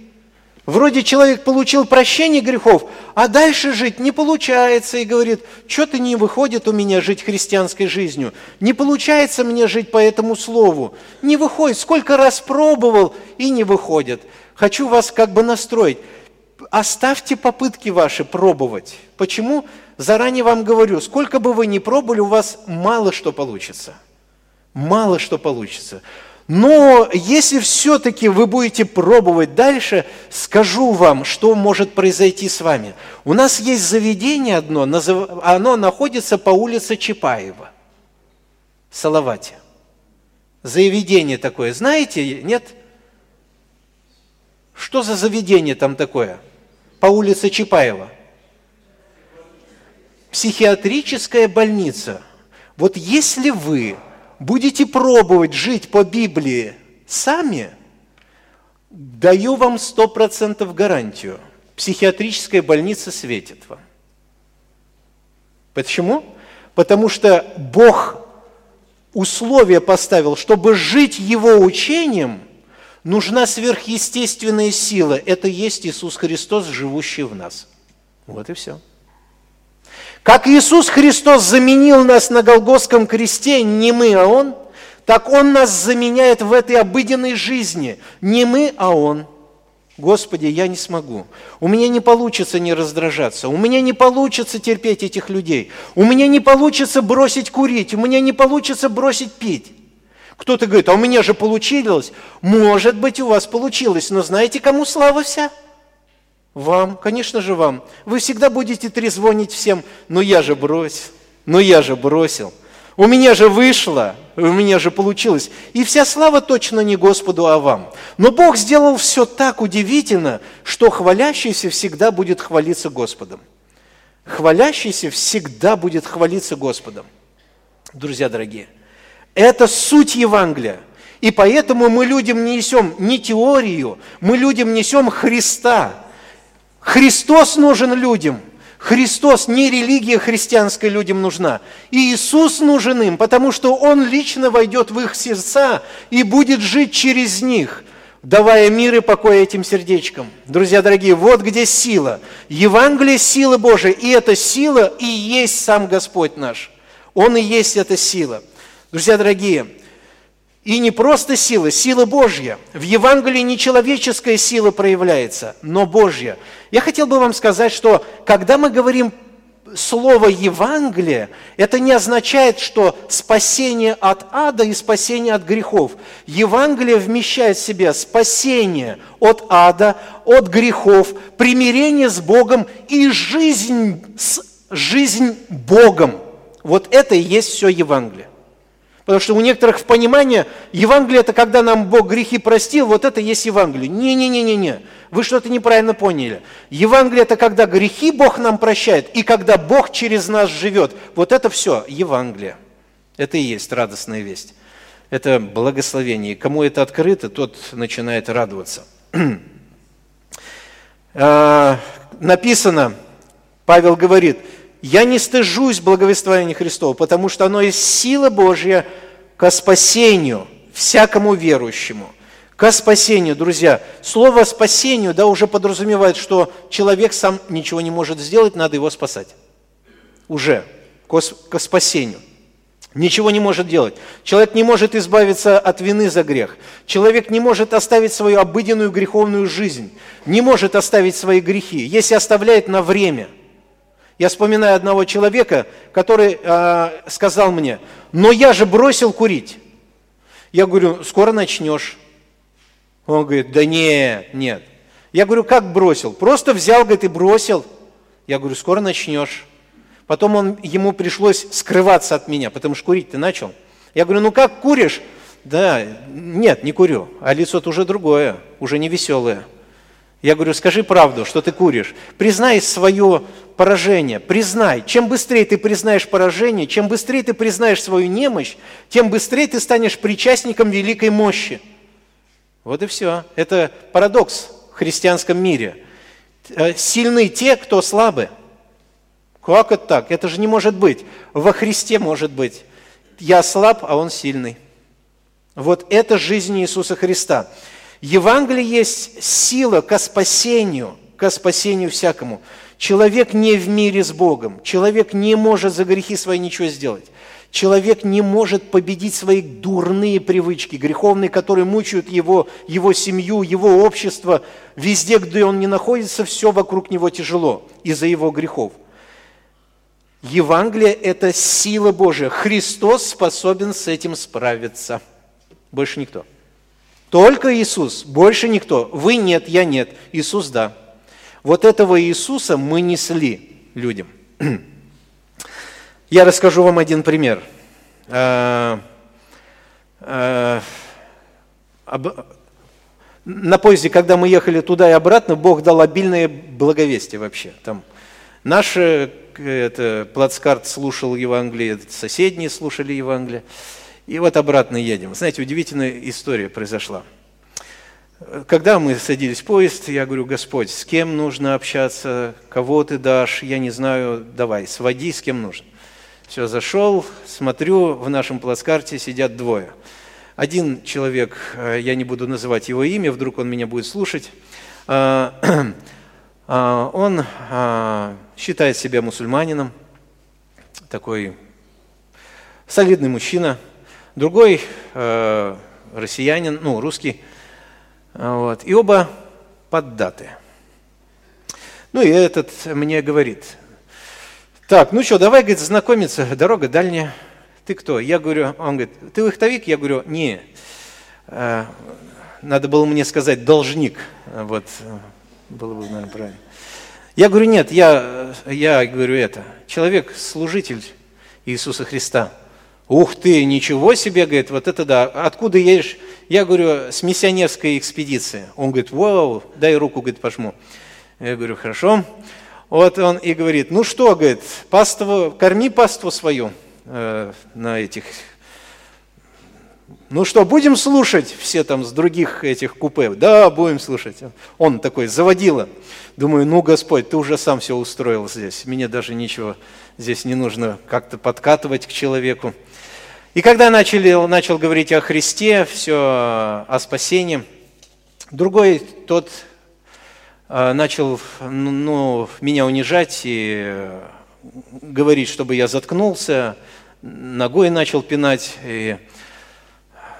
Вроде человек получил прощение грехов, а дальше жить не получается. И говорит, что-то не выходит у меня жить христианской жизнью. Не получается мне жить по этому слову. Не выходит. Сколько раз пробовал, и не выходит. Хочу вас как бы настроить. Оставьте попытки ваши пробовать. Почему? Заранее вам говорю, сколько бы вы ни пробовали, у вас мало что получится. Мало что получится. Но если все-таки вы будете пробовать дальше, скажу вам, что может произойти с вами. У нас есть заведение одно, оно находится по улице Чапаева, в Салавате. Заведение такое, знаете, нет? Что за заведение там такое? По улице Чапаева. Психиатрическая больница. Вот если вы будете пробовать жить по Библии сами, даю вам сто процентов гарантию. Психиатрическая больница светит вам. Почему? Потому что Бог условия поставил, чтобы жить Его учением, Нужна сверхъестественная сила. Это есть Иисус Христос, живущий в нас. Вот и все. Как Иисус Христос заменил нас на Голгофском кресте, не мы, а Он, так Он нас заменяет в этой обыденной жизни. Не мы, а Он. Господи, я не смогу. У меня не получится не раздражаться. У меня не получится терпеть этих людей. У меня не получится бросить курить. У меня не получится бросить пить. Кто-то говорит, а у меня же получилось. Может быть, у вас получилось, но знаете, кому слава вся? Вам, конечно же, вам. Вы всегда будете трезвонить всем, но я же бросил, но я же бросил. У меня же вышло, у меня же получилось. И вся слава точно не Господу, а вам. Но Бог сделал все так удивительно, что хвалящийся всегда будет хвалиться Господом. Хвалящийся всегда будет хвалиться Господом. Друзья дорогие, это суть Евангелия. И поэтому мы людям несем не теорию, мы людям несем Христа. Христос нужен людям. Христос, не религия христианская людям нужна. И Иисус нужен им, потому что Он лично войдет в их сердца и будет жить через них, давая мир и покой этим сердечкам. Друзья дорогие, вот где сила. Евангелие – сила Божия, и эта сила и есть сам Господь наш. Он и есть эта сила. Друзья дорогие, и не просто сила, сила Божья. В Евангелии не человеческая сила проявляется, но Божья. Я хотел бы вам сказать, что когда мы говорим слово «Евангелие», это не означает, что спасение от ада и спасение от грехов. Евангелие вмещает в себя спасение от ада, от грехов, примирение с Богом и жизнь с жизнь Богом. Вот это и есть все Евангелие. Потому что у некоторых в понимании Евангелие – это когда нам Бог грехи простил, вот это и есть Евангелие. Не-не-не-не-не, вы что-то неправильно поняли. Евангелие – это когда грехи Бог нам прощает, и когда Бог через нас живет. Вот это все Евангелие. Это и есть радостная весть. Это благословение. И кому это открыто, тот начинает радоваться. Написано, Павел говорит, «Я не стыжусь благовествования Христова, потому что оно есть сила Божья ко спасению всякому верующему». Ко спасению, друзья. Слово «спасению» да, уже подразумевает, что человек сам ничего не может сделать, надо его спасать. Уже. Ко спасению. Ничего не может делать. Человек не может избавиться от вины за грех. Человек не может оставить свою обыденную греховную жизнь. Не может оставить свои грехи, если оставляет на время. Я вспоминаю одного человека, который э, сказал мне, но я же бросил курить. Я говорю, скоро начнешь. Он говорит, да нет, нет. Я говорю, как бросил? Просто взял, говорит, и бросил. Я говорю, скоро начнешь. Потом он, ему пришлось скрываться от меня, потому что курить ты начал. Я говорю, ну как, куришь? Да, нет, не курю. А лицо-то уже другое, уже не веселое. Я говорю, скажи правду, что ты куришь. Признай свое поражение. Признай. Чем быстрее ты признаешь поражение, чем быстрее ты признаешь свою немощь, тем быстрее ты станешь причастником великой мощи. Вот и все. Это парадокс в христианском мире. Сильны те, кто слабы. Как это так? Это же не может быть. Во Христе может быть. Я слаб, а Он сильный. Вот это жизнь Иисуса Христа. Евангелие есть сила ко спасению, ко спасению всякому. Человек не в мире с Богом, человек не может за грехи свои ничего сделать. Человек не может победить свои дурные привычки, греховные, которые мучают его, его семью, его общество. Везде, где он не находится, все вокруг него тяжело из-за его грехов. Евангелие – это сила Божия. Христос способен с этим справиться. Больше никто. Только Иисус, больше никто. Вы нет, я нет, Иисус да. Вот этого Иисуса мы несли людям. Я расскажу вам один пример. На поезде, когда мы ехали туда и обратно, Бог дал обильное благовестие вообще. Там наш это, плацкарт слушал Евангелие, соседние слушали Евангелие. И вот обратно едем. Знаете, удивительная история произошла. Когда мы садились в поезд, я говорю, Господь, с кем нужно общаться, кого ты дашь, я не знаю, давай, своди, с кем нужно. Все, зашел, смотрю, в нашем плацкарте сидят двое. Один человек, я не буду называть его имя, вдруг он меня будет слушать, он считает себя мусульманином, такой солидный мужчина. Другой россиянин, ну, русский. Вот. И оба поддаты. Ну, и этот мне говорит: так, ну что, давай, говорит, знакомиться, дорога дальняя. Ты кто? Я говорю, он говорит, ты вахтовик? Я говорю, не. Надо было мне сказать должник. Вот, было бы, наверное, правильно. Я говорю, нет, я, я говорю это, человек-служитель Иисуса Христа. Ух ты, ничего себе, говорит, вот это да. Откуда едешь? Я говорю, с миссионерской экспедиции. Он говорит, вау, дай руку, говорит, пожму. Я говорю, хорошо. Вот он и говорит, ну что, говорит, паству, корми паству свою э, на этих. Ну что, будем слушать все там с других этих купе? Да, будем слушать. Он такой, заводила. Думаю, ну, Господь, ты уже сам все устроил здесь. Мне даже ничего здесь не нужно как-то подкатывать к человеку. И когда начали, начал говорить о Христе, все о спасении, другой тот начал ну, меня унижать и говорить, чтобы я заткнулся, ногой начал пинать. И,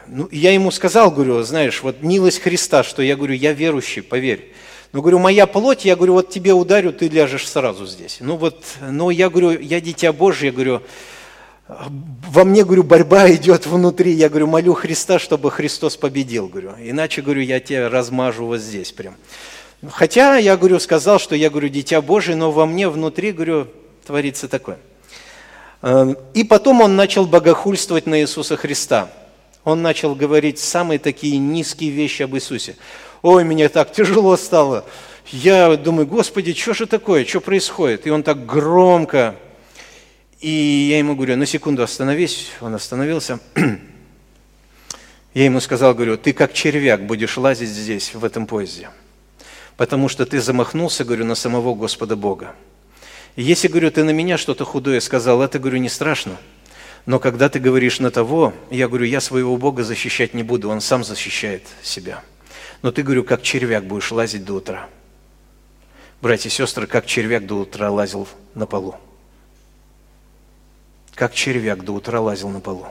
ну, я ему сказал, говорю, знаешь, вот милость Христа, что я говорю, я верующий, поверь. Но, говорю, моя плоть, я говорю, вот тебе ударю, ты ляжешь сразу здесь. Ну вот, но я говорю, я дитя Божье, я говорю, во мне, говорю, борьба идет внутри. Я говорю, молю Христа, чтобы Христос победил, говорю. Иначе, говорю, я тебя размажу вот здесь прям. Хотя я, говорю, сказал, что я, говорю, дитя Божие, но во мне внутри, говорю, творится такое. И потом он начал богохульствовать на Иисуса Христа. Он начал говорить самые такие низкие вещи об Иисусе. Ой, мне так тяжело стало. Я думаю, Господи, что же такое, что происходит? И он так громко. И я ему говорю, на секунду остановись. Он остановился. Я ему сказал, говорю, ты как червяк будешь лазить здесь, в этом поезде. Потому что ты замахнулся, говорю, на самого Господа Бога. Если, говорю, ты на меня что-то худое сказал, это, говорю, не страшно. Но когда ты говоришь на того, я говорю, я своего Бога защищать не буду, он сам защищает себя. Но ты, говорю, как червяк будешь лазить до утра. Братья и сестры, как червяк до утра лазил на полу. Как червяк до утра лазил на полу.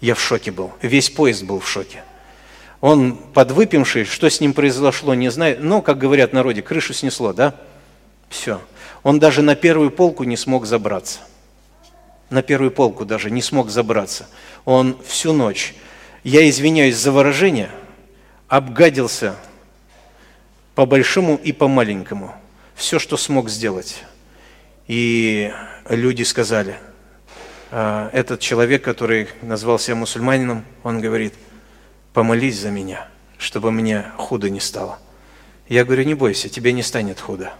Я в шоке был. Весь поезд был в шоке. Он подвыпивший, что с ним произошло, не знаю. Но, как говорят в народе, крышу снесло, да? Все. Он даже на первую полку не смог забраться. На первую полку даже не смог забраться. Он всю ночь, я извиняюсь за выражение, обгадился по большому и по маленькому. Все, что смог сделать. И люди сказали, этот человек, который назвал себя мусульманином, он говорит, помолись за меня, чтобы мне худо не стало. Я говорю, не бойся, тебе не станет худо.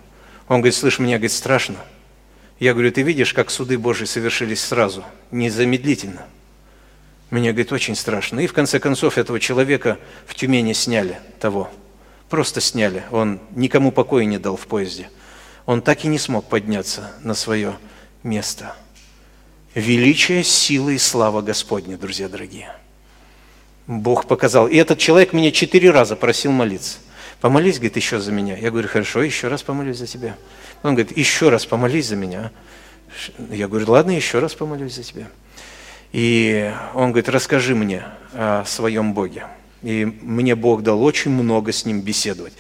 Он говорит, слышь, мне, говорит, страшно. Я говорю, ты видишь, как суды Божьи совершились сразу, незамедлительно. Мне, говорит, очень страшно. И в конце концов этого человека в Тюмени сняли того. Просто сняли. Он никому покоя не дал в поезде. Он так и не смог подняться на свое место. Величие, сила и слава Господня, друзья дорогие. Бог показал. И этот человек меня четыре раза просил молиться. Помолись, говорит, еще за меня. Я говорю, хорошо, еще раз помолюсь за тебя. Он говорит, еще раз помолись за меня. Я говорю, ладно, еще раз помолюсь за тебя. И он говорит, расскажи мне о своем Боге. И мне Бог дал очень много с ним беседовать.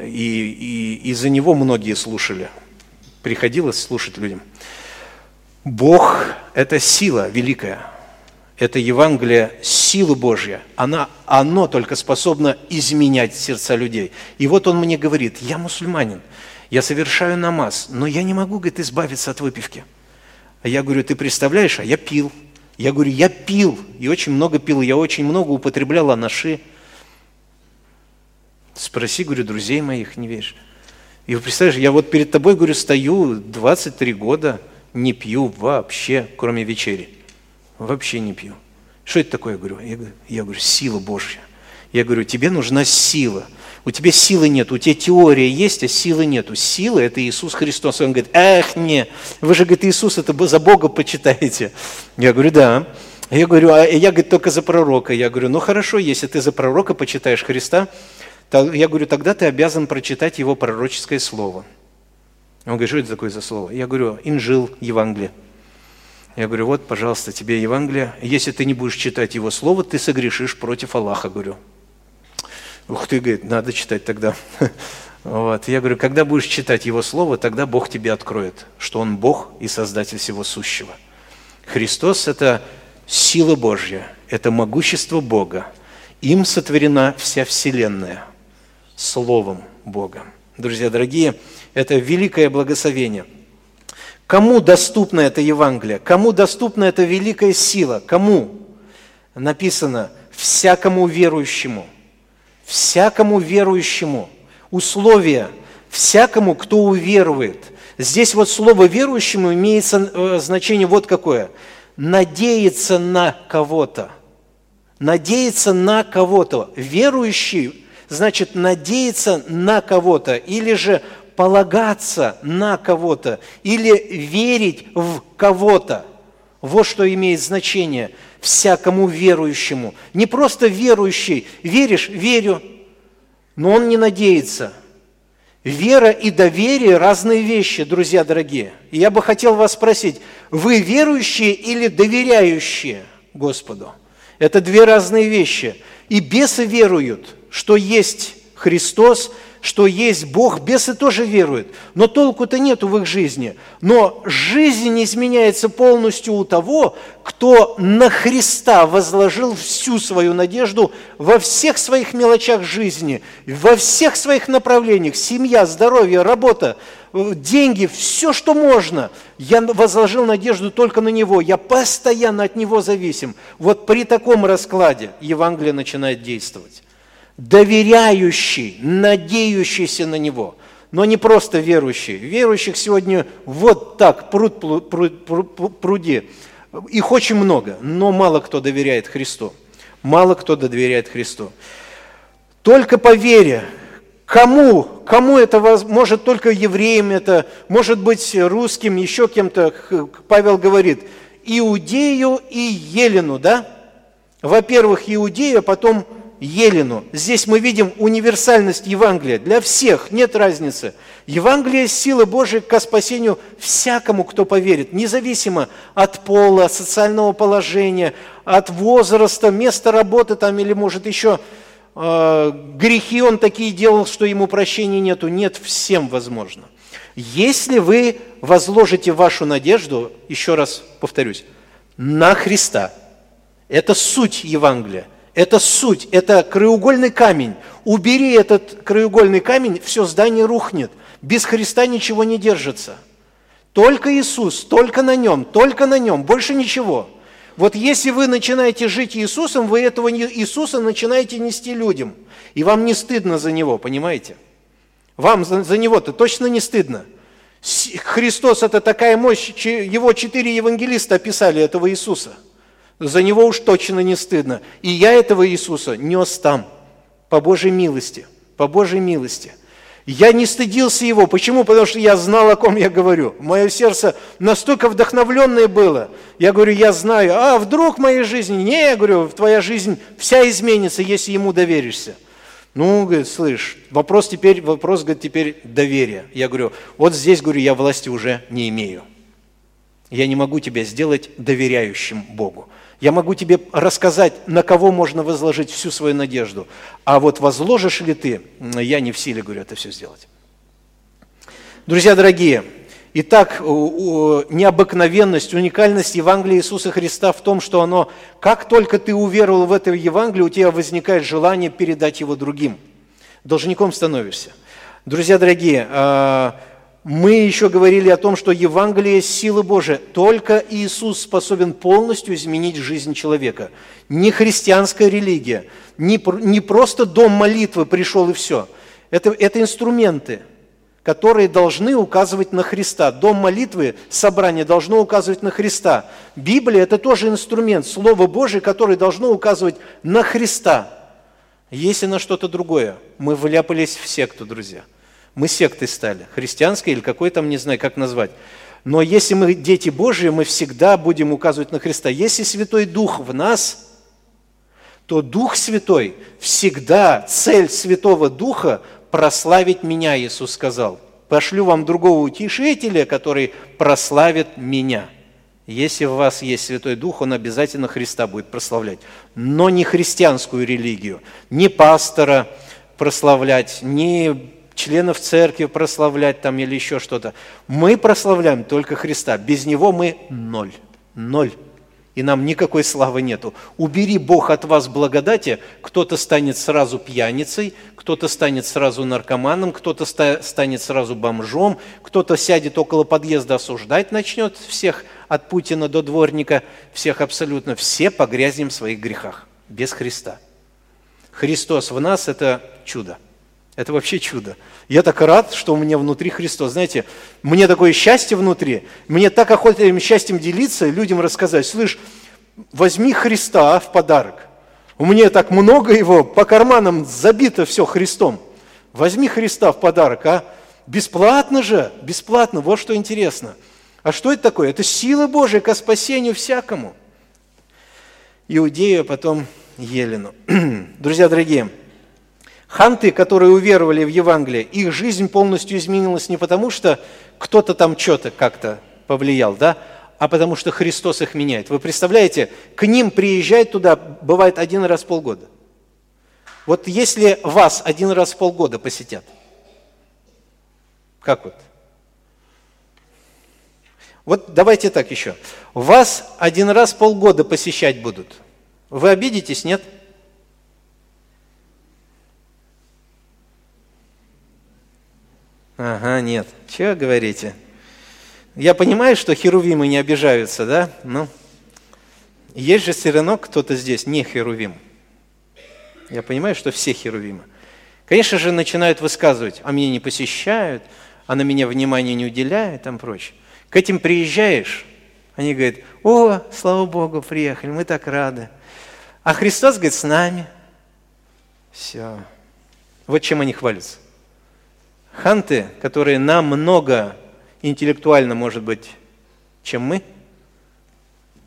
И, и из-за него многие слушали. Приходилось слушать людям. Бог – это сила великая. Это Евангелие силы Божья. Она, оно только способно изменять сердца людей. И вот он мне говорит, я мусульманин, я совершаю намаз, но я не могу, говорит, избавиться от выпивки. А я говорю, ты представляешь, а я пил. Я говорю, я пил, и очень много пил, я очень много употреблял анаши. Спроси, говорю, друзей моих, не веришь. И вы представляешь, я вот перед тобой, говорю, стою двадцать три года, не пью вообще, кроме вечери. Вообще не пью. Что это такое, говорю? Я говорю, я говорю, сила Божья. Я говорю, тебе нужна сила. У тебя силы нет, у тебя теория есть, а силы нету. Сила – это Иисус Христос. Он говорит, эх, не, вы же, говорит, Иисуса-то за Бога почитаете. Я говорю, да. Я говорю, а я говорю, только за пророка. Я говорю, ну хорошо, если ты за пророка почитаешь Христа, то, я говорю, тогда ты обязан прочитать его пророческое слово. Он говорит, что это такое за слово? Я говорю, Инжил, Евангелие. Я говорю, вот, пожалуйста, тебе Евангелие. Если ты не будешь читать его слово, ты согрешишь против Аллаха, говорю. Ух ты, говорит, надо читать тогда. Вот. Я говорю, когда будешь читать его слово, тогда Бог тебе откроет, что он Бог и Создатель всего сущего. Христос – это сила Божья, это могущество Бога. Им сотворена вся вселенная словом Бога. Друзья дорогие, это великое благословение. Кому доступна эта Евангелие? Кому доступна эта великая сила? Кому? Написано, всякому верующему. Всякому верующему. Условие. Всякому, кто уверует. Здесь вот слово «верующему» имеется значение вот какое. Надеяться на кого-то. Надеяться на кого-то. Верующий значит надеяться на кого-то. Или же полагаться на кого-то. Или верить в кого-то. Вот что имеет значение всякому верующему. Не просто верующий. Веришь? Верю. Но он не надеется. Вера и доверие – разные вещи, друзья дорогие. И я бы хотел вас спросить, вы верующие или доверяющие Господу? Это две разные вещи. И бесы веруют, что есть Христос, что есть Бог. Бесы тоже веруют, но толку-то нету в их жизни. Но жизнь изменяется полностью у того, кто на Христа возложил всю свою надежду во всех своих мелочах жизни, во всех своих направлениях – семья, здоровье, работа, деньги, все, что можно. Я возложил надежду только на Него, я постоянно от Него зависим. Вот при таком раскладе Евангелие начинает действовать. Доверяющий, надеющийся на Него, но не просто верующий. Верующих сегодня вот так, пруд, пруд, пруд, пруди. Их очень много, но мало кто доверяет Христу. Мало кто доверяет Христу. Только по вере. Кому? Кому это возможно? Может, только евреям это, может быть, русским, еще кем-то. Павел говорит, иудею и елену, да? Во-первых, иудею, а потом елену. Здесь мы видим универсальность Евангелия. Для всех нет разницы. Евангелие – сила Божия ко спасению всякому, кто поверит, независимо от пола, социального положения, от возраста, места работы там, или, может, еще э, грехи он такие делал, что ему прощения нету. Нет, всем возможно. Если вы возложите вашу надежду, еще раз повторюсь, на Христа, это суть Евангелия. Это суть, это краеугольный камень. Убери этот краеугольный камень, все здание рухнет. Без Христа ничего не держится. Только Иисус, только на Нем, только на Нем, больше ничего. Вот если вы начинаете жить Иисусом, вы этого Иисуса начинаете нести людям. И вам не стыдно за Него, понимаете? Вам за, за Него-то точно не стыдно. Христос – это такая мощь, Его четыре евангелиста описали, этого Иисуса. За Него уж точно не стыдно. И я этого Иисуса нес там, по Божьей милости, по Божьей милости. Я не стыдился Его. Почему? Потому что я знал, о ком я говорю. Мое сердце настолько вдохновленное было. Я говорю, я знаю, а вдруг в моей жизни? Не, я говорю, твоя жизнь вся изменится, если Ему доверишься. Ну, говорит, слышь, вопрос теперь, вопрос, говорит, теперь доверия. Я говорю, вот здесь, говорю, я власти уже не имею. Я не могу тебя сделать доверяющим Богу. Я могу тебе рассказать, на кого можно возложить всю свою надежду. А вот возложишь ли ты, я не в силе, говорю, это все сделать. Друзья дорогие, итак, необыкновенность, уникальность Евангелия Иисуса Христа в том, что оно, как только ты уверовал в это Евангелие, у тебя возникает желание передать его другим. Должником становишься. Друзья дорогие, мы еще говорили о том, что Евангелие – сила Божия. Только Иисус способен полностью изменить жизнь человека. Не христианская религия, не, не просто дом молитвы пришел и все. Это, это инструменты, которые должны указывать на Христа. Дом молитвы, собрание должно указывать на Христа. Библия – это тоже инструмент, Слово Божие, которое должно указывать на Христа. Если на что-то другое, мы вляпались в секту, друзья. Мы сектой стали, христианской или какой там, не знаю, как назвать. Но если мы дети Божьи, мы всегда будем указывать на Христа. Если Святой Дух в нас, то Дух Святой всегда, цель Святого Духа – прославить меня, Иисус сказал. Пошлю вам другого утешителя, который прославит меня. Если в вас есть Святой Дух, он обязательно Христа будет прославлять. Но не христианскую религию, не пастора прославлять, не членов церкви прославлять там или еще что-то. Мы прославляем только Христа. Без Него мы ноль. Ноль. И нам никакой славы нету. Убери, Бог, от вас благодати, кто-то станет сразу пьяницей, кто-то станет сразу наркоманом, кто-то ста- станет сразу бомжом, кто-то сядет около подъезда, осуждать начнет всех, от Путина до дворника, всех абсолютно. Все погрязнем в своих грехах. Без Христа. Христос в нас – это чудо. Это вообще чудо. Я так рад, что у меня внутри Христос. Знаете, мне такое счастье внутри, мне так охота им счастьем делиться, людям рассказать. Слышь, возьми Христа в подарок. У меня так много его, по карманам забито все Христом. Возьми Христа в подарок, а? Бесплатно же, бесплатно, вот что интересно. А что это такое? Это сила Божия ко спасению всякому. Иудею, а потом Елену. Друзья дорогие, ханты, которые уверовали в Евангелие, их жизнь полностью изменилась не потому, что кто-то там что-то как-то повлиял, да, а потому что Христос их меняет. Вы представляете, к ним приезжает туда, бывает, один раз в полгода. Вот если вас один раз в полгода посетят, как вот? Вот давайте так еще. Вас один раз в полгода посещать будут. Вы обидитесь, нет? Ага, нет. Чего говорите? Я понимаю, что херувимы не обижаются, да? Ну, есть же все равно кто-то здесь не херувим. Я понимаю, что все херувимы. Конечно же, начинают высказывать, а меня не посещают, а на меня внимания не уделяют, там прочее. К этим приезжаешь, они говорят, о, слава Богу, приехали, мы так рады. А Христос, говорит, с нами. Все. Вот чем они хвалятся. Ханты, которые намного интеллектуально, может быть, чем мы,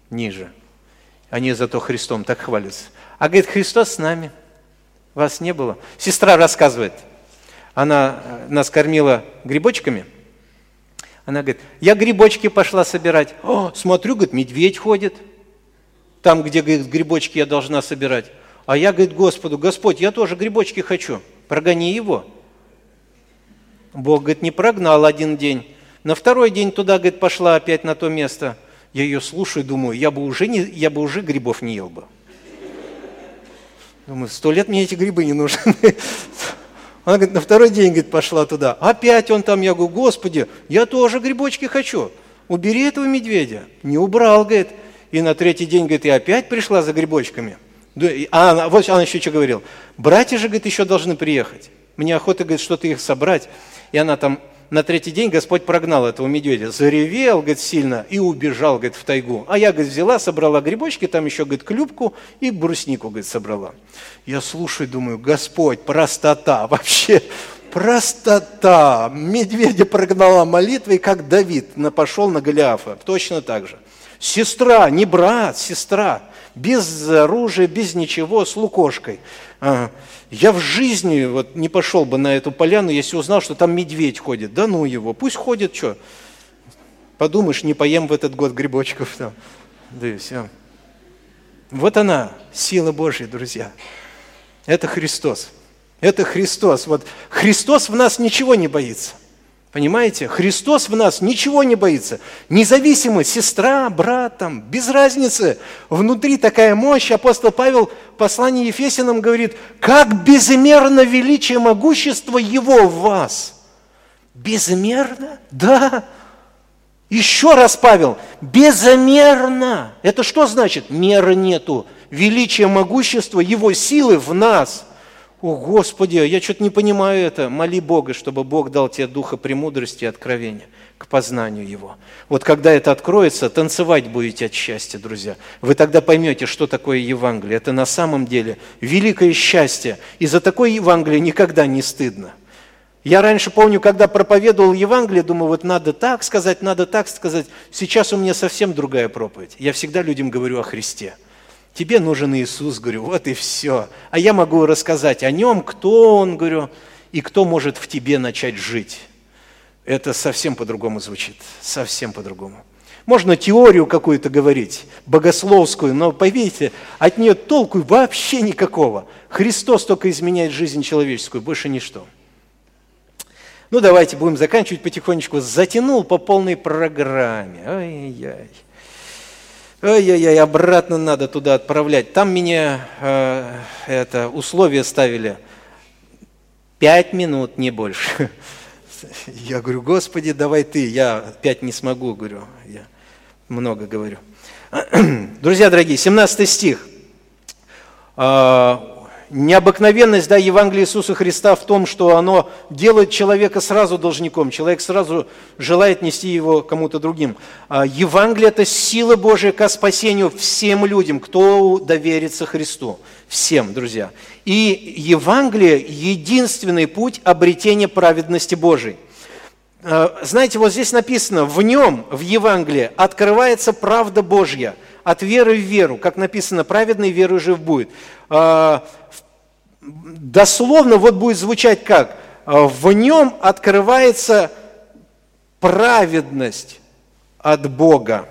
ниже, они зато Христом так хвалятся. А говорит, Христос с нами, вас не было. Сестра рассказывает, она нас кормила грибочками, она говорит, я грибочки пошла собирать. О, смотрю, говорит, медведь ходит, там, где, говорит, грибочки я должна собирать. А я, говорит, Господу, Господь, я тоже грибочки хочу, прогони его. Бог, говорит, не прогнал один день. На второй день туда, говорит, пошла опять на то место. Я ее слушаю, думаю, я бы уже, не, я бы уже грибов не ел бы. Думаю, сто лет мне эти грибы не нужны. Она, говорит, на второй день, говорит, пошла туда. Опять он там, я говорю, Господи, я тоже грибочки хочу. Убери этого медведя. Не убрал, говорит. И на третий день, говорит, и опять пришла за грибочками. А она, вот она еще что говорила. Братья же, говорит, еще должны приехать. Мне охота, говорит, что-то их собрать. И она там на третий день, Господь прогнал этого медведя. Заревел, говорит, сильно и убежал, говорит, в тайгу. А я, говорит, взяла, собрала грибочки, там еще, говорит, клюпку и бруснику, говорит, собрала. Я слушаю, думаю, Господь, простота вообще, простота. Медведя прогнала молитвой, как Давид пошел на Голиафа. Точно так же. Сестра, не брат, сестра. Без оружия, без ничего, с лукошкой. Ага. Я в жизни вот не пошел бы на эту поляну, если узнал, что там медведь ходит. Да ну его, пусть ходит, что? Подумаешь, не поем в этот год грибочков там. Да и все. Вот она, сила Божья, друзья. Это Христос. Это Христос. Вот Христос в нас ничего не боится. Понимаете? Христос в нас ничего не боится. Независимо, сестра, брат, там, без разницы. Внутри такая мощь. Апостол Павел в послании Ефесянам говорит, как безмерно величие могущества Его в вас. Безмерно? Да. Еще раз, Павел, безмерно. Это что значит? Меры нету. Величие могущества Его силы в нас. О, Господи, я что-то не понимаю это. Моли Бога, чтобы Бог дал тебе духа премудрости и откровения к познанию Его. Вот когда это откроется, танцевать будете от счастья, друзья. Вы тогда поймете, что такое Евангелие. Это на самом деле великое счастье. И за такое Евангелие никогда не стыдно. Я раньше помню, когда проповедовал Евангелие, думаю, вот надо так сказать, надо так сказать. Сейчас у меня совсем другая проповедь. Я всегда людям говорю о Христе. Тебе нужен Иисус, говорю, вот и все. А я могу рассказать о Нем, кто Он, говорю, и кто может в тебе начать жить. Это совсем по-другому звучит, совсем по-другому. Можно теорию какую-то говорить, богословскую, но, поверьте, от нее толку вообще никакого. Христос только изменяет жизнь человеческую, больше ничто. Ну, давайте будем заканчивать потихонечку. Затянул по полной программе. Ай-яй-яй. Ай-яй-яй, обратно надо туда отправлять. Там меня э, это, условия ставили. Пять минут, не больше. Я говорю, Господи, давай ты. Я пять не смогу, говорю. Я много говорю. Друзья дорогие, семнадцатый стих. Необыкновенность, да, Евангелия Иисуса Христа в том, что оно делает человека сразу должником. Человек сразу желает нести его кому-то другим. Евангелие – это сила Божия ко спасению всем людям, кто доверится Христу. Всем, друзья. И Евангелие – единственный путь обретения праведности Божией. Знаете, вот здесь написано, в нем, в Евангелии, открывается правда Божья от веры в веру. Как написано, праведный верою жив будет. Дословно вот будет звучать как? В нем открывается праведность от Бога.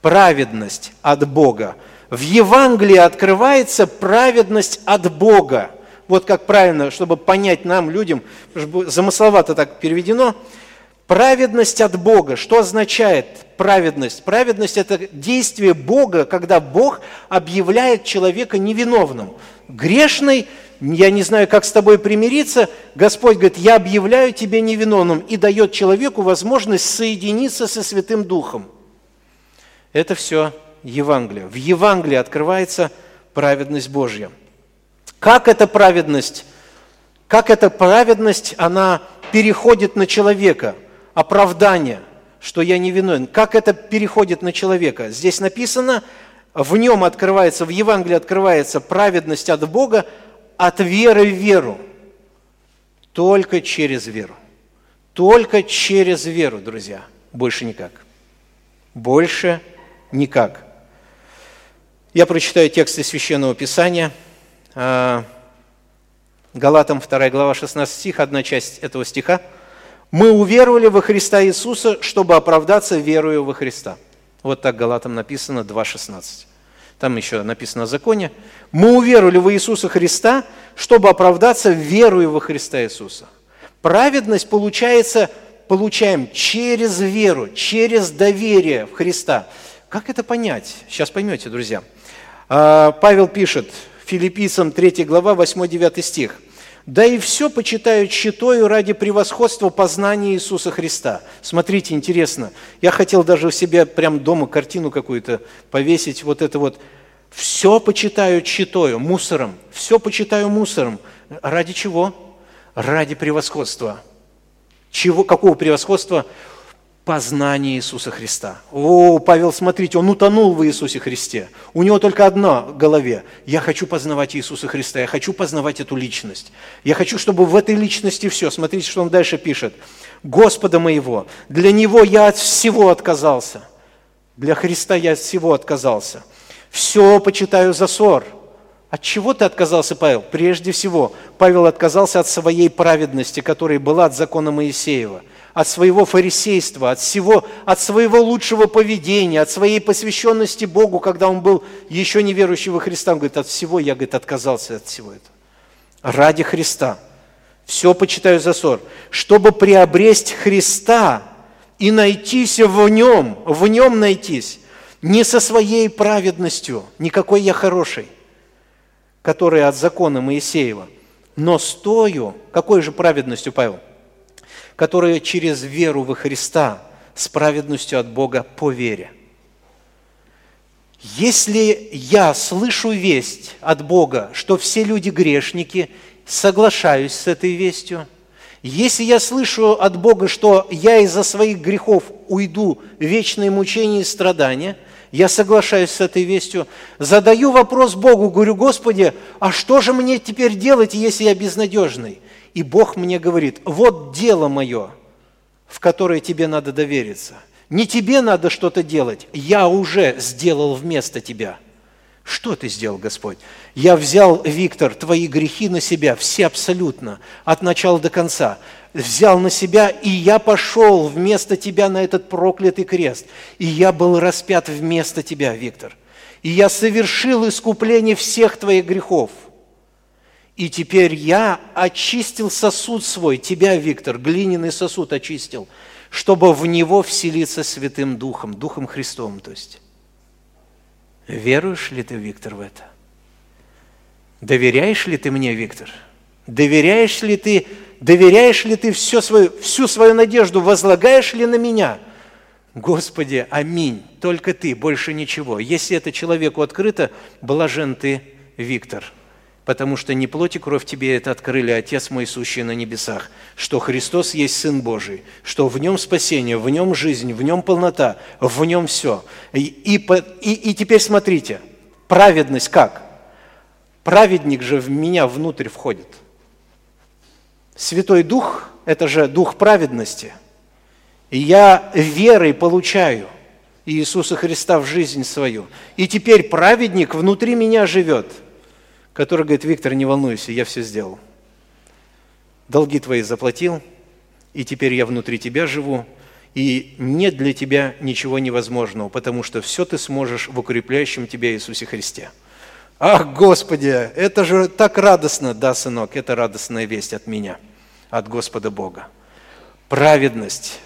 Праведность от Бога. В Евангелии открывается праведность от Бога. Вот как правильно, чтобы понять нам, людям, замысловато так переведено. Праведность от Бога. Что означает праведность? Праведность – это действие Бога, когда Бог объявляет человека невиновным. Грешный, я не знаю, как с тобой примириться, Господь говорит, я объявляю тебя невиновным и дает человеку возможность соединиться со Святым Духом. Это все Евангелие. В Евангелии открывается праведность Божья. Как эта праведность, как эта праведность, она переходит на человека, оправдание, что я невиновен. Как это переходит на человека? Здесь написано, в нем открывается, в Евангелии открывается праведность от Бога от веры в веру. Только через веру. Только через веру, друзья. Больше никак. Больше никак. Я прочитаю тексты Священного Писания. Галатам вторая глава, шестнадцатый стих, одна часть этого стиха. «Мы уверовали во Христа Иисуса, чтобы оправдаться верою во Христа». Вот так Галатам написано, два шестнадцать. Там еще написано о законе. «Мы уверовали во Иисуса Христа, чтобы оправдаться верою во Христа Иисуса». Праведность получается, получаем через веру, через доверие в Христа. Как это понять? Сейчас поймете, друзья. Павел пишет, Филиппийцам третья глава, восьмой-девятый стих. «Да и все почитают щитою ради превосходства познания Иисуса Христа». Смотрите, интересно. Я хотел даже у себя прям дома картину какую-то повесить. Вот это вот. «Все почитают щитою, мусором». «Все почитаю мусором». Ради чего? Ради превосходства. Чего? Какого превосходства? Познание Иисуса Христа. О, Павел, смотрите, он утонул в Иисусе Христе. У него только одно в голове. Я хочу познавать Иисуса Христа, я хочу познавать эту личность. Я хочу, чтобы в этой личности все. Смотрите, что он дальше пишет. Господа моего, для Него я от всего отказался. Для Христа я от всего отказался. Все почитаю за ссор. От чего ты отказался, Павел? Прежде всего, Павел отказался от своей праведности, которая была от закона Моисеева. От своего фарисейства, от всего, от своего лучшего поведения, от своей посвященности Богу, когда он был еще неверующим во Христа. Он говорит, от всего я, говорит, отказался от всего этого. Ради Христа. Все почитаю за ссор. Чтобы приобресть Христа и найтись в Нем, в Нем найтись, не со своей праведностью, никакой я хороший, которая от закона Моисеева, но с тою, какой же праведностью, Павел? Которая через веру во Христа с праведностью от Бога по вере. Если я слышу весть от Бога, что все люди грешники, соглашаюсь с этой вестью. Если я слышу от Бога, что я из-за своих грехов уйду в вечные мучения и страдания, я соглашаюсь с этой вестью. Задаю вопрос Богу, говорю, Господи, а что же мне теперь делать, если я безнадежный? И Бог мне говорит: вот дело мое, в которое тебе надо довериться. Не тебе надо что-то делать, я уже сделал вместо тебя. Что ты сделал, Господь? Я взял, Виктор, твои грехи на себя, все абсолютно, от начала до конца. Взял на себя, и я пошел вместо тебя на этот проклятый крест. И я был распят вместо тебя, Виктор. И я совершил искупление всех твоих грехов. И теперь я очистил сосуд свой, тебя, Виктор, глиняный сосуд очистил, чтобы в него вселиться Святым Духом, Духом Христовым, то есть. Веруешь ли ты, Виктор, в это? Доверяешь ли ты мне, Виктор? Доверяешь ли ты, доверяешь ли ты все свою, всю свою надежду? Возлагаешь ли на меня? Господи, аминь, только ты, больше ничего. Если это человеку открыто, блажен ты, Виктор, потому что не плоть и кровь тебе это открыли, Отец мой, сущий на небесах, что Христос есть Сын Божий, что в Нем спасение, в Нем жизнь, в Нем полнота, в Нем все. И, и, и, и теперь смотрите, праведность как? Праведник же в меня внутрь входит. Святой Дух – это же Дух праведности. И я верой получаю Иисуса Христа в жизнь свою. И теперь праведник внутри меня живет, который говорит: Виктор, не волнуйся, я все сделал. Долги твои заплатил, и теперь я внутри тебя живу, и нет для тебя ничего невозможного, потому что все ты сможешь в укрепляющем тебя Иисусе Христе. Ах, Господи, это же так радостно! Да, сынок, это радостная весть от меня, от Господа Бога. Праведность.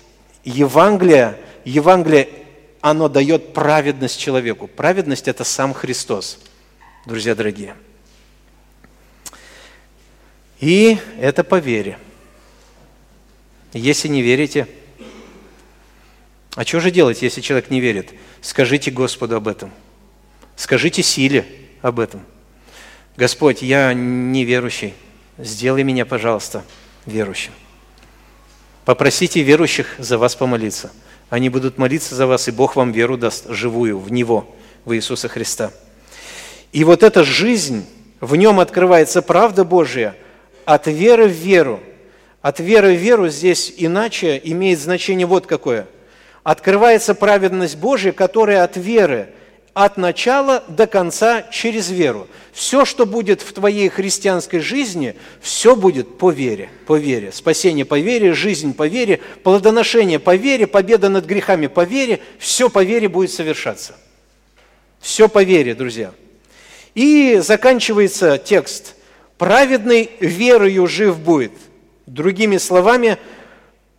Евангелие, Евангелие, оно дает праведность человеку. Праведность – это сам Христос, друзья дорогие. И это по вере. Если не верите, а что же делать, если человек не верит? Скажите Господу об этом. Скажите силе об этом. Господь, я неверующий. Сделай меня, пожалуйста, верующим. Попросите верующих за вас помолиться. Они будут молиться за вас, и Бог вам веру даст живую в Него, в Иисуса Христа. И вот эта жизнь, в Нем открывается правда Божия. От веры в веру. От веры в веру здесь иначе имеет значение вот какое. Открывается праведность Божия, которая от веры, от начала до конца через веру. Все, что будет в твоей христианской жизни, все будет по вере, по вере. Спасение по вере, жизнь по вере, плодоношение по вере, победа над грехами по вере. Все по вере будет совершаться. Все по вере, друзья. И заканчивается текст: праведный верою жив будет. Другими словами,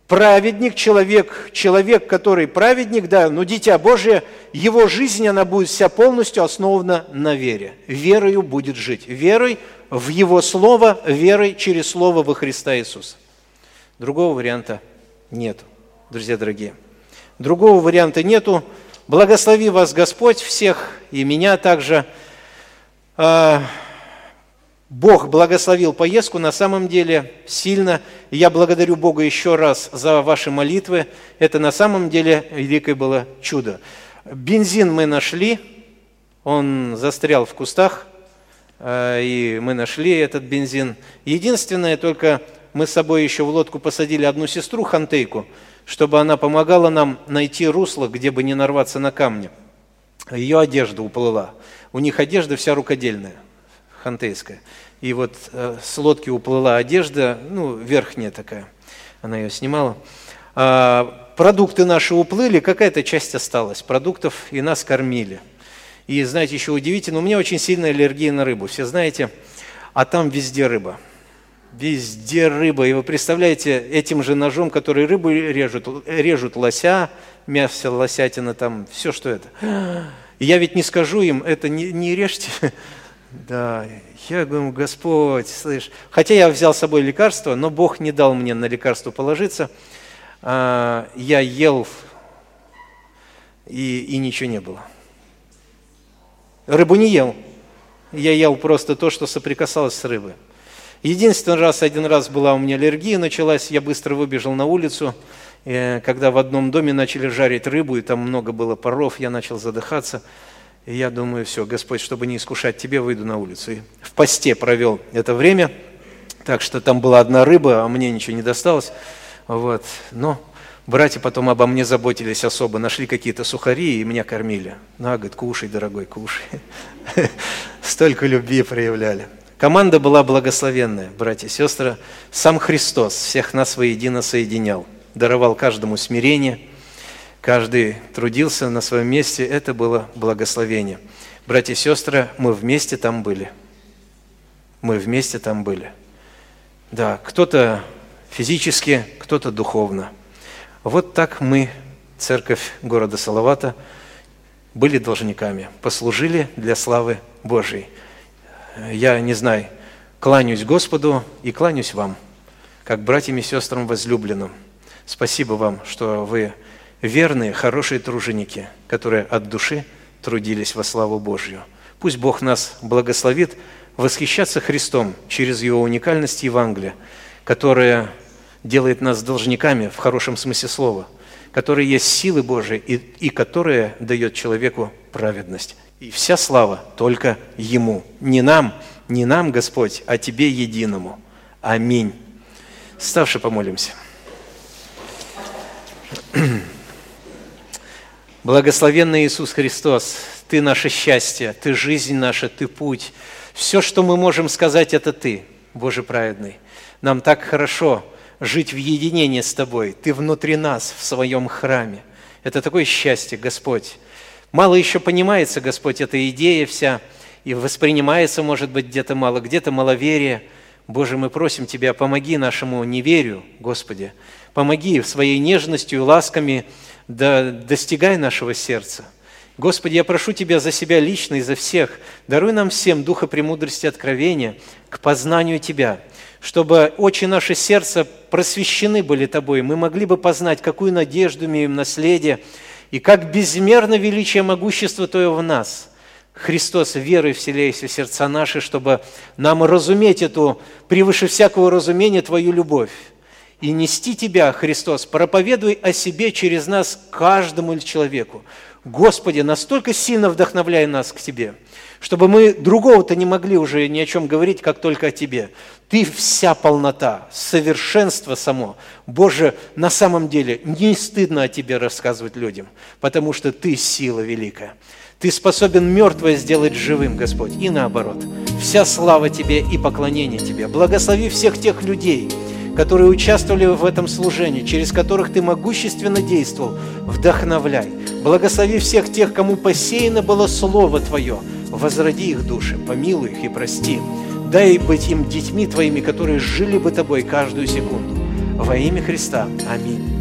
праведник, человек, человек, который праведник, да, но дитя Божие, его жизнь, она будет вся полностью основана на вере. Верою будет жить. Верой в Его Слово, верой через Слово во Христа Иисуса. Другого варианта нету, друзья дорогие. Другого варианта нету. Благослови вас Господь всех и меня также. Бог благословил поездку, на самом деле, сильно. Я благодарю Бога еще раз за ваши молитвы. Это на самом деле великое было чудо. Бензин мы нашли, он застрял в кустах, и мы нашли этот бензин. Единственное, только мы с собой еще в лодку посадили одну сестру, хантейку, чтобы она помогала нам найти русло, где бы не нарваться на камни. Ее одежда уплыла. У них одежда вся рукодельная, хантейская. И вот э, с лодки уплыла одежда, ну, верхняя такая, она ее снимала. А, продукты наши уплыли, какая-то часть осталась продуктов, и нас кормили. И, знаете, еще удивительно, у меня очень сильная аллергия на рыбу, все знаете, а там везде рыба. Везде рыба. И вы представляете, этим же ножом, который рыбу режут, режут лося, мясо, лосятина, там, все, что это. И я ведь не скажу им: это не, не режьте. Да, я говорю: Господь, слышь. Хотя я взял с собой лекарство, но Бог не дал мне на лекарство положиться. Я ел, и, и ничего не было. Рыбу не ел. Я ел просто то, что соприкасалось с рыбой. Единственный раз, один раз была у меня аллергия началась, я быстро выбежал на улицу, когда в одном доме начали жарить рыбу, и там много было паров, я начал задыхаться. И я думаю: все, Господь, чтобы не искушать Тебе, выйду на улицу. И в посте провел это время, Так что там была одна рыба, а мне ничего не досталось. Вот. Но братья потом обо мне заботились особо. Нашли какие-то сухари и меня кормили. Ну, а, говорит, кушай, дорогой, кушай. Столько любви проявляли. Команда была благословенная, братья и сестры. Сам Христос всех нас воедино соединял. Даровал каждому смирение. Каждый трудился на своем месте. Это было благословение. Братья и сестры, мы вместе там были. Мы вместе там были. Да, кто-то физически, кто-то духовно. Вот так мы, церковь города Салавата, были должниками, послужили для славы Божьей. Я, не знаю, кланяюсь Господу и кланяюсь вам, как братьям и сестрам возлюбленным. Спасибо вам, что вы верные, хорошие труженики, которые от души трудились во славу Божью. Пусть Бог нас благословит восхищаться Христом через Его уникальность Евангелия, которая делает нас должниками в хорошем смысле слова, которые есть силы Божии и, и которая дает человеку праведность. И вся слава только Ему. Не нам, не нам, Господь, а Тебе единому. Аминь. Ставши, помолимся. Благословенный Иисус Христос, Ты наше счастье, Ты жизнь наша, Ты путь. Все, что мы можем сказать, это Ты, Боже праведный. Нам так хорошо жить в единении с Тобой. Ты внутри нас, в Своем храме. Это такое счастье, Господь. Мало еще понимается, Господь, эта идея вся, и воспринимается, может быть, где-то мало, где-то маловерие. Боже, мы просим Тебя, помоги нашему неверию, Господи. Помоги своей нежностью и ласками, да, достигай нашего сердца. Господи, я прошу Тебя за себя лично и за всех. Даруй нам всем духа премудрости и откровения к познанию Тебя, чтобы очи наши сердца просвещены были Тобой. Мы могли бы познать, какую надежду имеем наследие, и как безмерно величие могущества Твое в нас. Христос, верой вселяйся в сердца наши, чтобы нам разуметь эту, превыше всякого разумения, Твою любовь. И нести Тебя, Христос, проповедуй о себе через нас каждому человеку. Господи, настолько сильно вдохновляй нас к Тебе, чтобы мы другого-то не могли уже ни о чем говорить, как только о Тебе. Ты вся полнота, совершенство само. Боже, на самом деле не стыдно о Тебе рассказывать людям, потому что Ты сила великая. Ты способен мертвое сделать живым, Господь, и наоборот. Вся слава Тебе и поклонение Тебе. Благослови всех тех людей, которые участвовали в этом служении, через которых Ты могущественно действовал, вдохновляй. Благослови всех тех, кому посеяно было Слово Твое, возроди их души, помилуй их и прости. Дай быть им детьми Твоими, которые жили бы Тобой каждую секунду. Во имя Христа. Аминь.